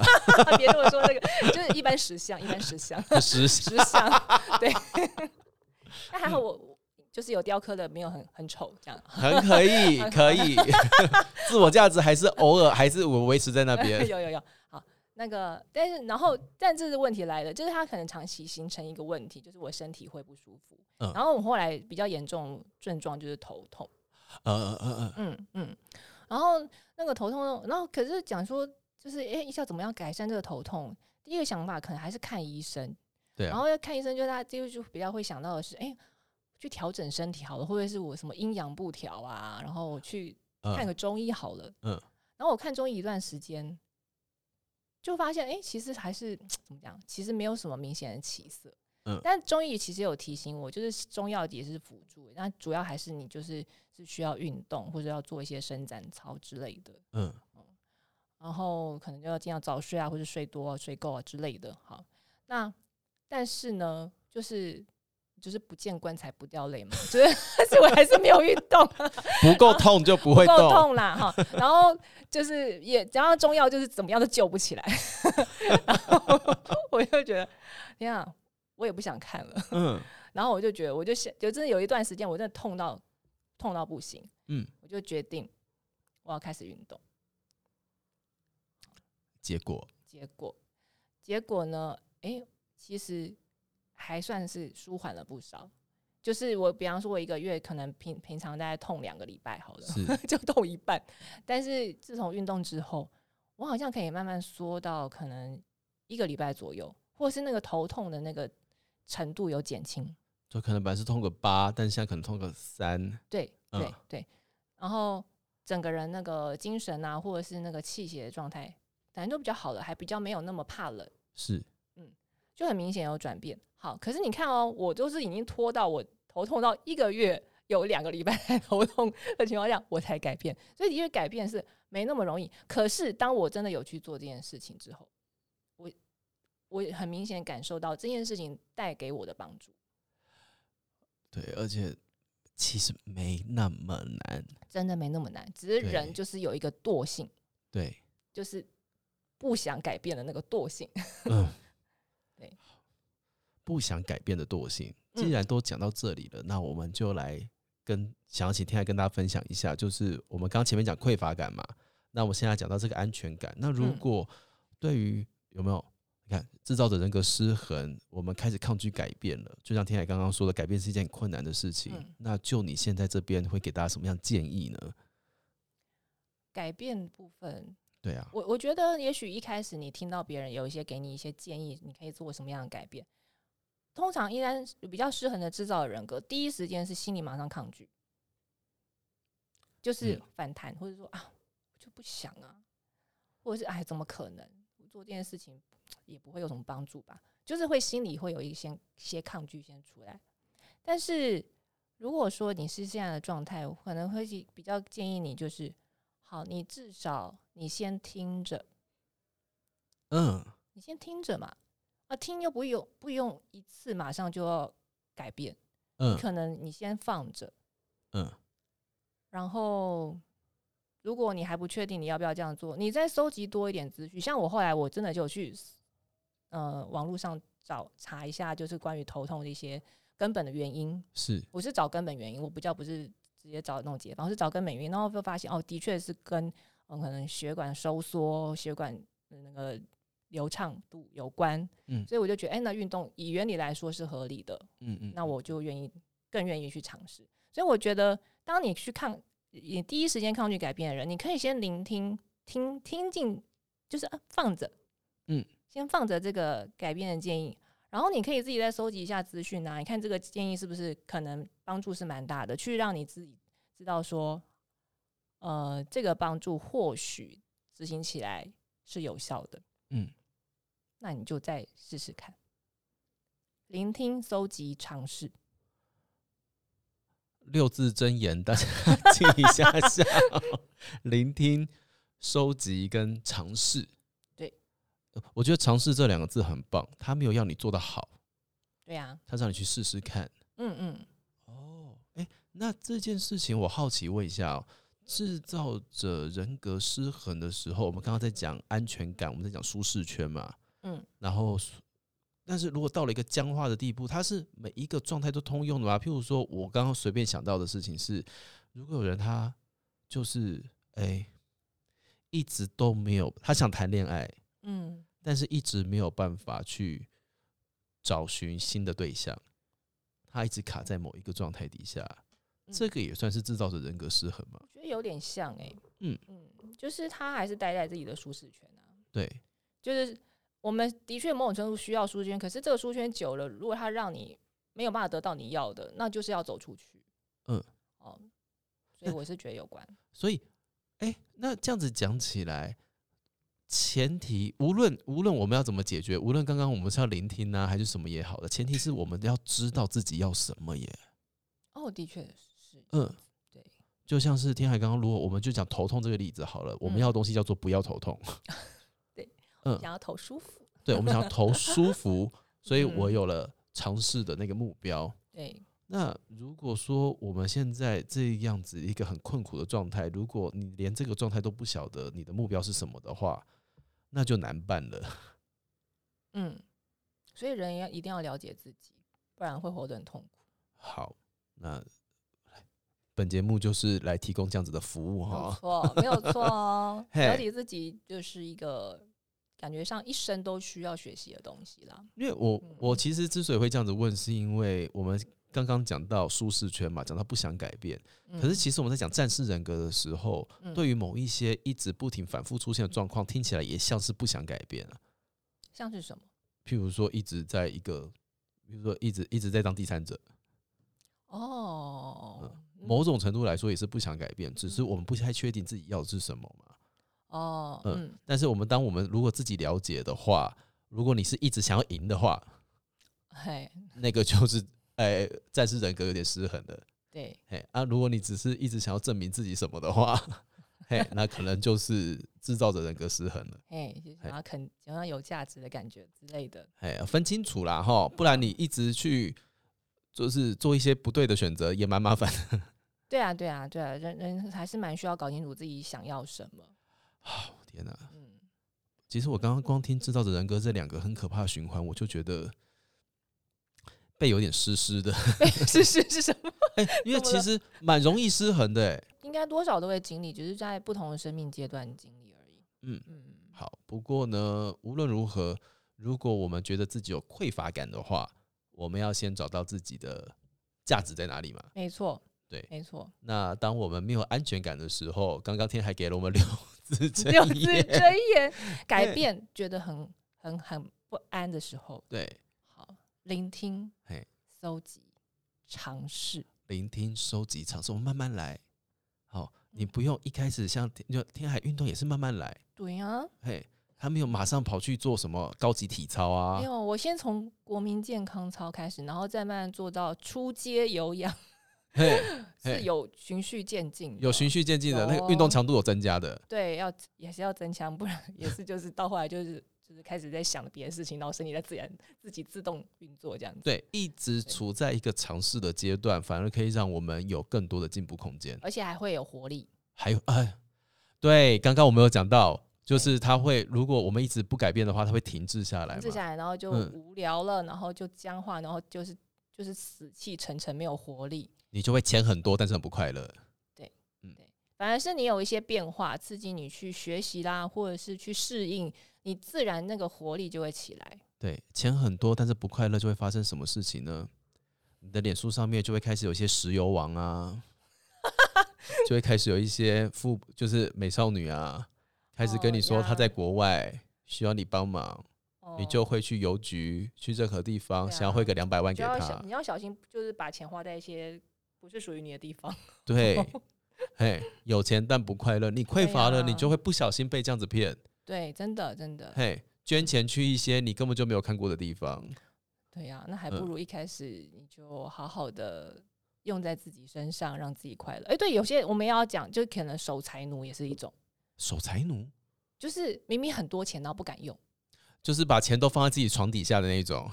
别这么说，那个就是一般石像，一般石像，石石像，对。那还好我。就是有雕刻的，没有很很丑，这样很可以，可以，自我价值还是偶尔还是我维持在那边。有有有，好，那个，但是然后，但这是问题来了，就是它可能长期形成一个问题，就是我身体会不舒服。嗯，然后我后来比较严重症状就是头痛。嗯嗯嗯嗯嗯，然后那个头痛，然后可是讲说就是哎，一下怎么样改善这个头痛？第一个想法可能还是看医生。对，啊，然后要看医生，就他就就比较会想到的是哎。诶去调整身体好了，会不会是我什么阴阳不调啊？然后我去看个中医好了。嗯，嗯然后我看中医一段时间，就发现哎，欸，其实还是怎么讲？其实没有什么明显的起色。嗯，但中医其实有提醒我，就是中药也是辅助，那主要还是你就是是需要运动或者要做一些伸展操之类的。嗯，嗯然后可能就要尽量早睡啊，或者睡多啊、睡够啊之类的。好，那但是呢，就是。就是不见棺材不掉泪嘛，所以但是我还是没有运动，不够痛就不会动，不够痛啦哈。然后就是也加上中药，就是怎么样都救不起来。然后我就觉得，天啊，我也不想看了。嗯。然后我就觉得，我就想，就真的有一段时间，我真的痛到痛到不行。嗯。我就决定，我要开始运动。结果结果结果呢、欸、其实还算是舒缓了不少，就是我比方说我一个月可能 平, 平常大概痛两个礼拜好了就痛一半，但是自从运动之后我好像可以慢慢缩到可能一个礼拜左右，或是那个头痛的那个程度有减轻，就可能本来是痛个八，但现在可能痛个三。对对、嗯、对，然后整个人那个精神啊，或者是那个气血的状态，反正都比较好了，还比较没有那么怕冷。是，嗯，就很明显有转变。好，可是你看哦，我就是已经拖到我头痛到一个月有两个礼拜头痛的情况下，我才改变。所以的确改变是没那么容易。可是当我真的有去做这件事情之后，我我很明显感受到这件事情带给我的帮助。对，而且其实没那么难，真的没那么难，只是人就是有一个惰性，对，就是不想改变的那个惰性。嗯，对，不想改变的惰性。既然都讲到这里了，嗯、那我们就来跟想要请天来跟大家分享一下，就是我们刚前面讲匮乏感嘛，那我们现在讲到这个安全感，那如果对于有没有？你看制造者人格失衡，我们开始抗拒改变了，就像天海刚刚说的，改变是一件很困难的事情、嗯、那就你现在这边会给大家什么样建议呢？改变部分，对啊， 我, 我觉得也许一开始你听到别人有一些给你一些建议，你可以做什么样的改变，通常依然比较失衡的制造者人格第一时间是心里马上抗拒，就是反弹、嗯、或者说啊我就不想啊，或者是哎怎么可能做这件事情也不会有什么帮助吧，就是会心里会有一些些抗拒先出来。但是如果说你是这样的状态，我可能会比较建议你就是好，你至少你先听着，嗯，你先听着嘛，啊，听又不用不用一次马上就要改变，嗯，可能你先放着，嗯，然后如果你还不确定你要不要这样做，你再收集多一点资讯。像我后来我真的就去呃网络上找查一下，就是关于头痛的一些根本的原因。是，我是找根本原因，我比较不是直接找那种解方，我是找根本原因，然后就发现哦，的确是跟、嗯、可能血管收缩、血管的那个流畅度有关。嗯，所以我就觉得，哎、欸，那运动以原理来说是合理的。嗯嗯，那我就愿意更愿意去尝试。所以我觉得，当你去看。你第一时间抗拒改变的人，你可以先聆听，听听进，就是、啊、放着，嗯，先放着这个改变的建议，然后你可以自己再收集一下资讯啊，你看这个建议是不是可能帮助是蛮大的，去让你自己知道说，呃，这个帮助或许执行起来是有效的，嗯，那你就再试试看，聆听、收集、尝试。六字真言，大家听一下下聆听、收集跟尝试。对，我觉得尝试这两个字很棒，他没有要你做得好，对啊，他让你去试试看。嗯嗯。哦，哎，那这件事情我好奇问一下、哦，制造者人格失衡的时候，我们刚刚在讲安全感，我们在讲舒适圈嘛，嗯，然后。但是如果到了一个僵化的地步，它是每一个状态都通用的吧？譬如说我刚刚随便想到的事情是，如果有人他就是哎、欸，一直都没有，他想谈恋爱，嗯，但是一直没有办法去找寻新的对象，他一直卡在某一个状态底下、嗯，这个也算是制造者人格失衡吗？我觉得有点像哎、欸，嗯嗯，就是他还是待在自己的舒适圈啊，对，就是。我们的确某种程度需要舒适圈，可是这个舒适圈久了，如果它让你没有办法得到你要的，那就是要走出去。嗯，哦，所以我是觉得有关。嗯、所以，哎、欸，那这样子讲起来，前提无论无论我们要怎么解决，无论刚刚我们是要聆听啊，还是什么也好的，前提是我们要知道自己要什么耶。哦，的确是。嗯，对。就像是天海刚刚，如果我们就讲头痛这个例子好了，嗯、我们要的东西叫做不要头痛。嗯、想要头舒服，对，我们想要头舒服，所以我有了尝试的那个目标。对，那如果说我们现在这样子一个很困苦的状态，如果你连这个状态都不晓得你的目标是什么的话，那就难办了。嗯，所以人要一定要了解自己，不然会活得很痛苦。好，那本节目就是来提供这样子的服务哈，没有错哦。了解自己就是一个感觉上一生都需要学习的东西啦。因为我我其实之所以会这样子问，是因为我们刚刚讲到舒适圈嘛，讲到不想改变，嗯、可是其实我们在讲战士人格的时候，嗯、对于某一些一直不停反复出现的状况，嗯、听起来也像是不想改变啊。像是什么？譬如说一直在一个，比如说一直一直在当第三者。哦、嗯，某种程度来说也是不想改变，嗯、只是我们不太确定自己要的是什么嘛。哦，嗯，嗯，但是我们当我们如果自己了解的话，如果你是一直想要赢的话，嘿，那个就是哎，战士人格有点失衡的。对，嘿啊，如果你只是一直想要证明自己什么的话，嘿，那可能就是制造者人格失衡了。嘿，就想要肯，想要有价值的感觉之类的。嘿，分清楚啦齁，不然你一直去就是做一些不对的选择，也蛮麻烦的。对啊，对啊，对啊，人人还是蛮需要搞清楚自己想要什么。哦、天哪、啊嗯！其实我刚刚光听制造者人格这两个很可怕的循环，我就觉得背有点湿湿的。湿湿是什么、欸？因为其实蛮容易失衡的、欸，应该多少都会经历，只、就是在不同的生命阶段经历而已。嗯嗯，好。不过呢，无论如何，如果我们觉得自己有匮乏感的话，我们要先找到自己的价值在哪里嘛。没错。对，没错。那当我们没有安全感的时候，刚刚天还给了我们六字真言，六字真言，改变觉得很很很不安的时候，对，好，聆听、收集、尝试，聆听、收集、尝试，我们慢慢来。好，你不用一开始像天，天海运动也是慢慢来。对啊，嘿，他没有马上跑去做什么高级体操啊，没有，我先从国民健康操开始，然后再慢慢做到初阶有氧。Hey, hey, 是有循序渐进，有循序渐进的，那个运动强度有增加的，对，要也是要增强，不然也是就是到后来就是就是开始在想别的事情，然后身体在自然自己自动运作这样子。对，一直处在一个尝试的阶段，反而可以让我们有更多的进步空间，而且还会有活力。还有，哎，对，刚刚我们有讲到，就是它会，如果我们一直不改变的话，它会停滞下来嘛，停滞下来，然后就无聊了，嗯、然后就僵化，然后就是就是死气沉沉，没有活力。你就会钱很多，但是很不快乐。对，嗯，对，反而是你有一些变化，刺激你去学习啦，或者是去适应，你自然那个活力就会起来。对，钱很多，但是不快乐，就会发生什么事情呢？你的脸书上面就会开始有一些石油王啊，就会开始有一些富，就是美少女啊，开始跟你说她在国外需要你帮忙。你就会去邮局，去任何地方，啊、想要汇个两百万给他，要你要小心，就是把钱花在一些不是属于你的地方。对，嘿，有钱但不快乐，你匮乏了，啊、你就会不小心被这样子骗。对，真的真的。嘿，捐钱去一些你根本就没有看过的地方。对呀、啊，那还不如一开始你就好好的用在自己身上，让自己快乐。哎、欸，对，有些我们要讲，就可能守财奴也是一种。守财奴就是明明很多钱，然后不敢用。就是把钱都放在自己床底下的那种，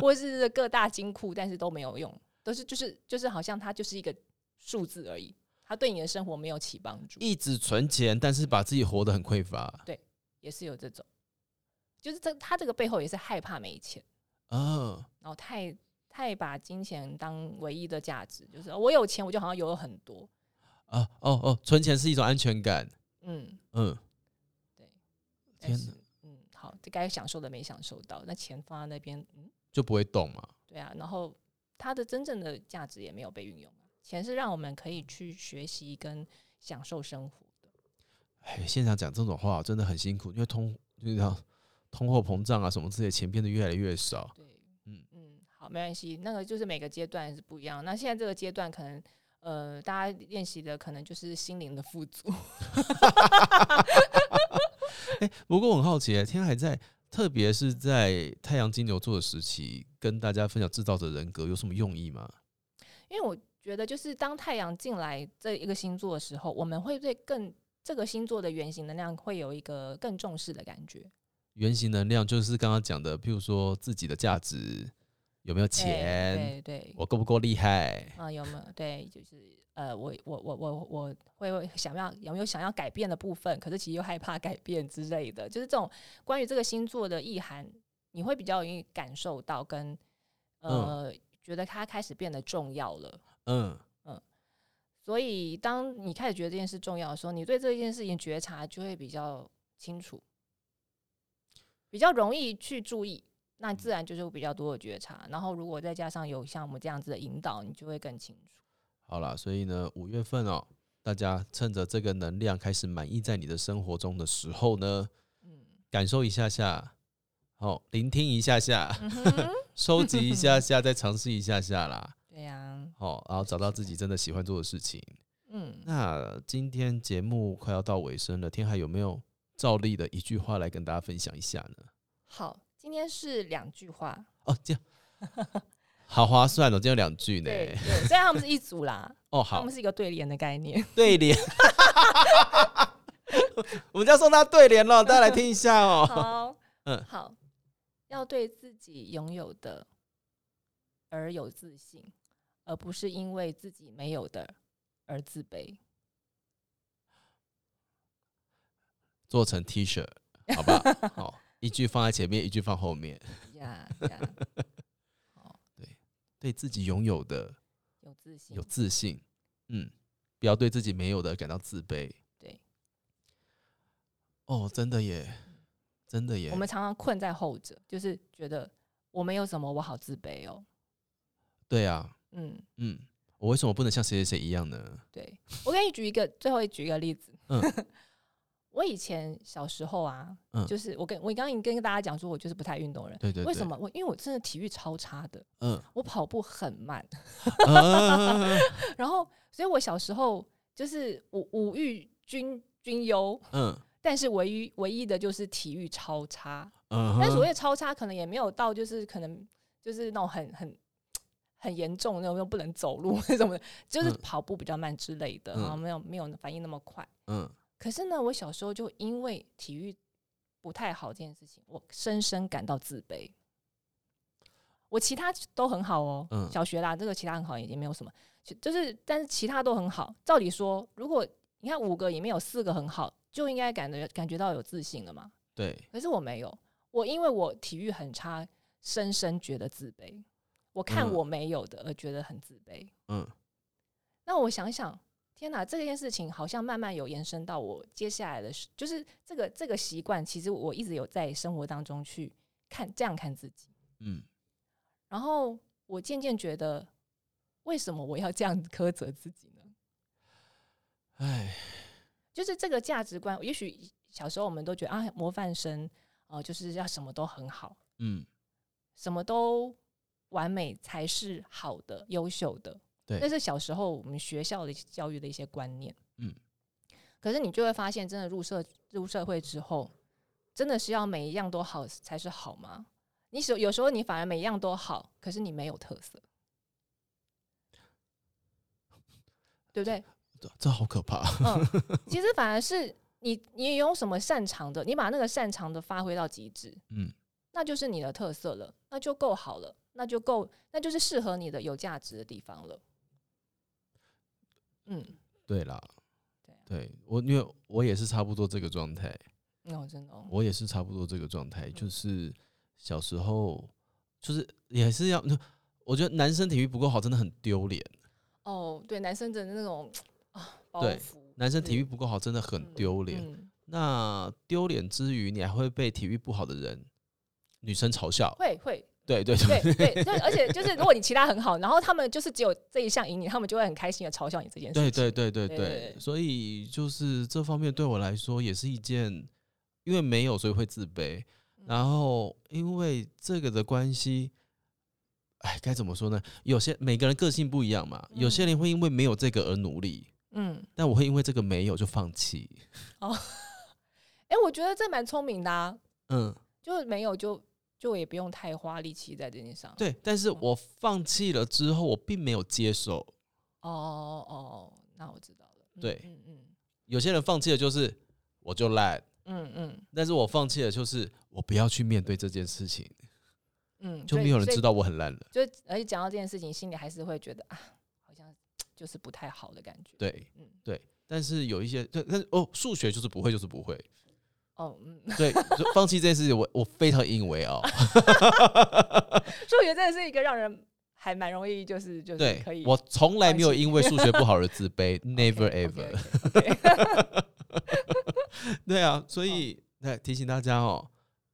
或是各大金库，但是都没有用，都是就是就是好像它就是一个数字而已，它对你的生活没有起帮助。一直存钱，但是把自己活得很匮乏。对，也是有这种，就是这他这个背后也是害怕没钱哦，然后太太把金钱当唯一的价值，就是我有钱，我就好像有了很多啊哦哦，存钱是一种安全感。嗯嗯，对，天哪。好，该享受的没享受到，那钱放在那边，嗯，就不会动嘛。对啊，然后它的真正的价值也没有被运用。钱是让我们可以去学习跟享受生活的。哎，现场讲这种话真的很辛苦，因为通你知道通货膨胀啊什么之类，钱变得越来越少。对，嗯嗯，好，没关系，那个就是每个阶段是不一样。那现在这个阶段可能。呃，大家练习的可能就是心灵的富足、欸。不过我很好奇，天海在，特别是在太阳金牛座的时期，跟大家分享制造者人格有什么用意吗？因为我觉得，就是当太阳进来这一个星座的时候，我们会对更这个星座的原型能量会有一个更重视的感觉。原型能量就是刚刚讲的，譬如说自己的价值。有没有钱？欸、对对，我够不够厉害？啊、嗯，有没有？对，就是呃，我我我我我会想要有没有想要改变的部分？可是其实又害怕改变之类的，就是这种关于这个星座的意涵，你会比较容易感受到跟，跟呃、嗯、觉得它开始变得重要了。嗯嗯，所以当你开始觉得这件事重要的时候，你对这件事情觉察就会比较清楚，比较容易去注意，那自然就是比较多的觉察，然后如果再加上有像我们这样子的引导，你就会更清楚。好啦，所以呢五月份哦，大家趁着这个能量开始满溢在你的生活中的时候呢，嗯、感受一下下，好、哦，聆听一下下，收、嗯、集一下下，再尝试一下下啦。对呀、啊，好、哦，然后找到自己真的喜欢做的事情。嗯，那今天节目快要到尾声了，天海有没有照例的一句话来跟大家分享一下呢？好，今天是两句话哦，这样好划算哦，今天有两句呢。对，对，虽然他们是一组啦，哦好，他们是一个对联的概念，对联。我们就要送他对联了，大家来听一下哦。好，嗯，好。要对自己拥有的而有自信，而不是因为自己没有的而自卑。做成 T 恤，好吧？好，一句放在前面，一句放后面。呀呀，对，对自己拥有的有自信，有自信。嗯，不要对自己没有的感到自卑。对。哦，真的耶。真的耶，我们常常困在后者，就是觉得我没有什么，我好自卑哦。对啊，嗯嗯，我为什么不能像谁谁谁一样呢？对，我给你举一个，最后举一个例子。嗯，我以前小时候啊，嗯、就是我跟我刚刚跟大家讲说，我就是不太运动人。对对对。为什么？我因为我真的体育超差的，嗯，我跑步很慢，啊、然后，所以我小时候就是五五育均均优，嗯。但是唯一唯一的就是体育超差， uh-huh. 但所谓超差可能也没有到就是可能就是那种很很很严重那种不能走路什么的，就是跑步比较慢之类的，嗯、然后没有没有反应那么快。嗯，可是呢，我小时候就因为体育不太好这件事情，我深深感到自卑。我其他都很好哦，嗯、小学啦，这个其他很好也没有什么，就是但是其他都很好。照理说，如果你看五个里面有四个很好。就应该 感, 感觉到有自信了嘛？对。可是我没有，我因为我体育很差，深深觉得自卑。我看我没有的而觉得很自卑。嗯。那我想想，天哪，这件事情好像慢慢有延伸到我接下来的，就是这个这个习惯，其实我一直有在生活当中去看这样看自己。嗯。然后我渐渐觉得，为什么我要这样苛责自己呢？哎。就是这个价值观，也许小时候我们都觉得啊，模范生、呃、就是要什么都很好，嗯，什么都完美才是好的、优秀的。对，那是小时候我们学校的教育的一些观念，嗯。可是你就会发现，真的入社入社会之后，真的是要每一样都好才是好吗？你有时候你反而每一样都好，可是你没有特色，对不对？这好可怕、嗯、其实反而是 你, 你有什么擅长的，你把那个擅长的发挥到极致、嗯、那就是你的特色了，那就够好了，那就够，那就是适合你的有价值的地方了。嗯，对啦， 对,、啊、对，我因为我也是差不多这个状态、哦真的哦、我也是差不多这个状态、嗯、就是小时候就是也是要，我觉得男生体育不够好真的很丢脸哦，对，男生的那种对，男生体育不够好真的很丢脸、嗯嗯、那丢脸之余你还会被体育不好的人女生嘲笑，会会对对对对对对，而且就是如果你其他很好，然后他们就是只有这一项赢你，他们就会很开心的嘲笑你这件事情。对对对对 对, 對, 對, 對, 對，所以就是这方面对我来说也是一件，因为没有所以会自卑，然后因为这个的关系，哎，该怎么说呢，有些每个人个性不一样嘛、嗯、有些人会因为没有这个而努力，嗯，但我会因为这个没有就放弃。哦，哎、欸，我觉得这蛮聪明的啊。嗯，就没有就就也不用太花力气在这件上。对，但是我放弃了之后，我并没有接受。哦哦哦，那我知道了。对，嗯 嗯, 嗯，有些人放弃了就是我就烂，嗯嗯，但是我放弃了就是我不要去面对这件事情，嗯，就没有人知道我很烂了。就而且讲到这件事情，心里还是会觉得啊。就是不太好的感觉。对，嗯，对，但是有一些，但是哦，数学就是不会，就是不会。哦，嗯，对，放弃这件事情我，我我非常引以为傲。数学真的是一个让人还蛮容易就是就是可以，我从来没有因为数学不好而自卑never ever okay, okay, okay. 对啊，所以、哦、提醒大家哦、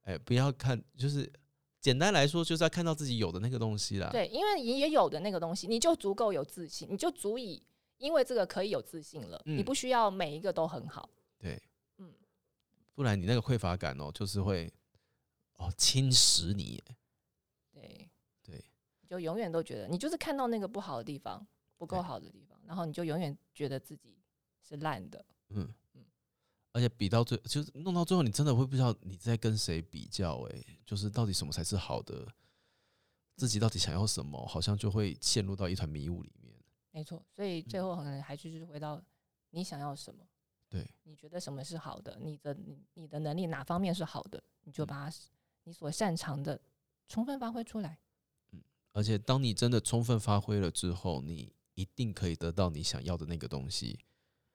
欸、不要看，就是简单来说就是要看到自己有的那个东西啦。对，因为你也有的那个东西，你就足够有自信，你就足以因为这个可以有自信了、嗯、你不需要每一个都很好。对、嗯、不然你那个匮乏感哦就是会哦侵蚀你。对对，就永远都觉得你就是看到那个不好的地方，不够好的地方，然后你就永远觉得自己是烂的。嗯嗯，而且比到最就是弄到最后，你真的会不知道你在跟谁比较、欸、就是到底什么才是好的，自己到底想要什么，好像就会陷入到一团迷雾里面。没错，所以最后可能还是回到你想要什么。对、嗯，你觉得什么是好的，你的你的能力哪方面是好的，你就把它、嗯、你所擅长的充分发挥出来。而且当你真的充分发挥了之后，你一定可以得到你想要的那个东西。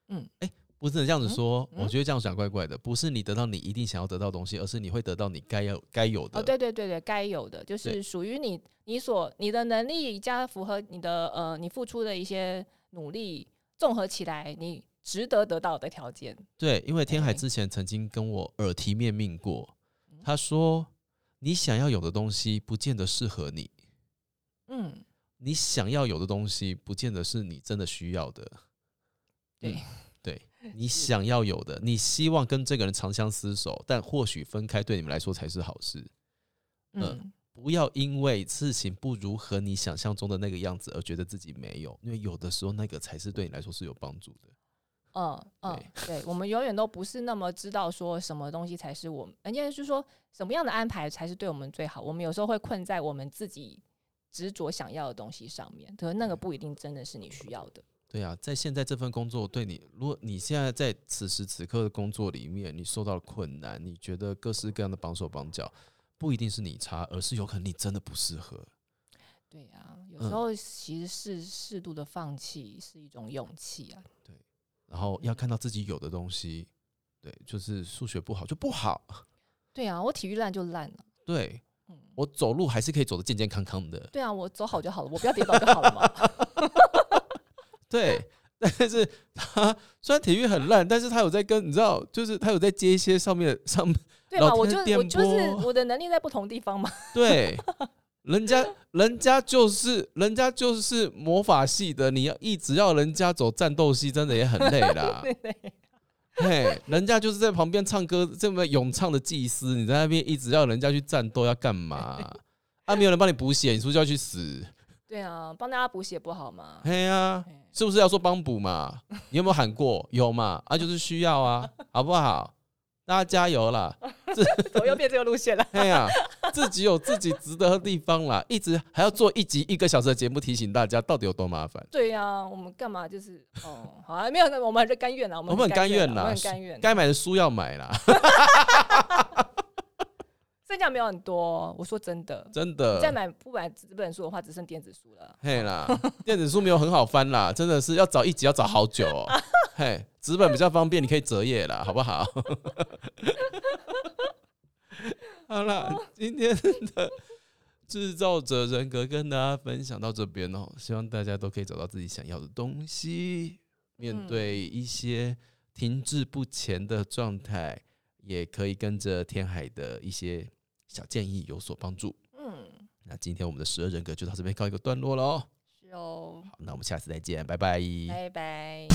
嗯，欸、不是这样子说、嗯嗯、我觉得这样讲怪怪的，不是你得到你一定想要得到的东西，而是你会得到你该 有, 该有的、哦、对对对对，该有的就是属于你 你, 所你的能力加符合你的、呃、你付出的一些努力，综合起来你值得得到的条件。对，因为天海之前曾经跟我耳提面命过、嗯、他说你想要有的东西不见得适合你，嗯，你想要有的东西不见得是你真的需要的。对、嗯、对，你想要有的，你希望跟这个人长相厮守，但或许分开对你们来说才是好事、呃、嗯，不要因为事情不如和你想象中的那个样子而觉得自己没有，因为有的时候那个才是对你来说是有帮助的。嗯嗯，对，我们永远都不是那么知道说什么东西才是我们，人家就是说什么样的安排才是对我们最好，我们有时候会困在我们自己执着想要的东西上面，可是那个不一定真的是你需要的。对啊，在现在这份工作对你，如果你现在在此时此刻的工作里面，你受到了困难，你觉得各式各样的绑手绑脚，不一定是你差，而是有可能你真的不适合。对啊，有时候其实是适度的放弃是一种勇气啊、嗯、对，然后要看到自己有的东西。对，就是数学不好就不好。对啊，我体育烂就烂了。对，我走路还是可以走得健健康康的。对啊，我走好就好了，我不要跌倒就好了嘛。对，但是他虽然体育很烂，但是他有在跟你知道，就是他有在接一些上面上对嘛，我就我就是我的能力在不同地方嘛。对，人家人家就是人家就是魔法系的，你要一直要人家走战斗系，真的也很累啦。对对。嘿，人家就是在旁边唱歌，这么咏唱的祭司，你在那边一直要人家去战斗，要干嘛？啊，没有人帮你补血，你是不是就要去死？对啊，帮大家补血不好吗？嘿啊，是不是要说帮补嘛？你有没有喊过？有嘛？啊，就是需要啊，好不好？大家加油啦！怎么又变这个路线了？嘿啊，自己有自己值得的地方啦，一直还要做一集一个小时的节目，提醒大家到底有多麻烦。对啊，我们干嘛就是哦，好啊，没有，我们还是甘愿啦，我们很甘愿啦，我们很甘愿，该买的书要买啦。剩下没有很多，我说真的，真的，你再买不买这本书的话，只剩电子书了。嘿啦，电子书没有很好翻啦，真的是要找一集要找好久哦。嘿，纸本比较方便，你可以折页啦，好不好？好啦，今天的制造者人格跟大家分享到这边哦，希望大家都可以找到自己想要的东西，面对一些停滞不前的状态，也可以跟着天海的一些小建议有所帮助。嗯，那今天我们的十二人格就到这边告一个段落了。是哦，好，那我们下次再见，拜拜，拜拜。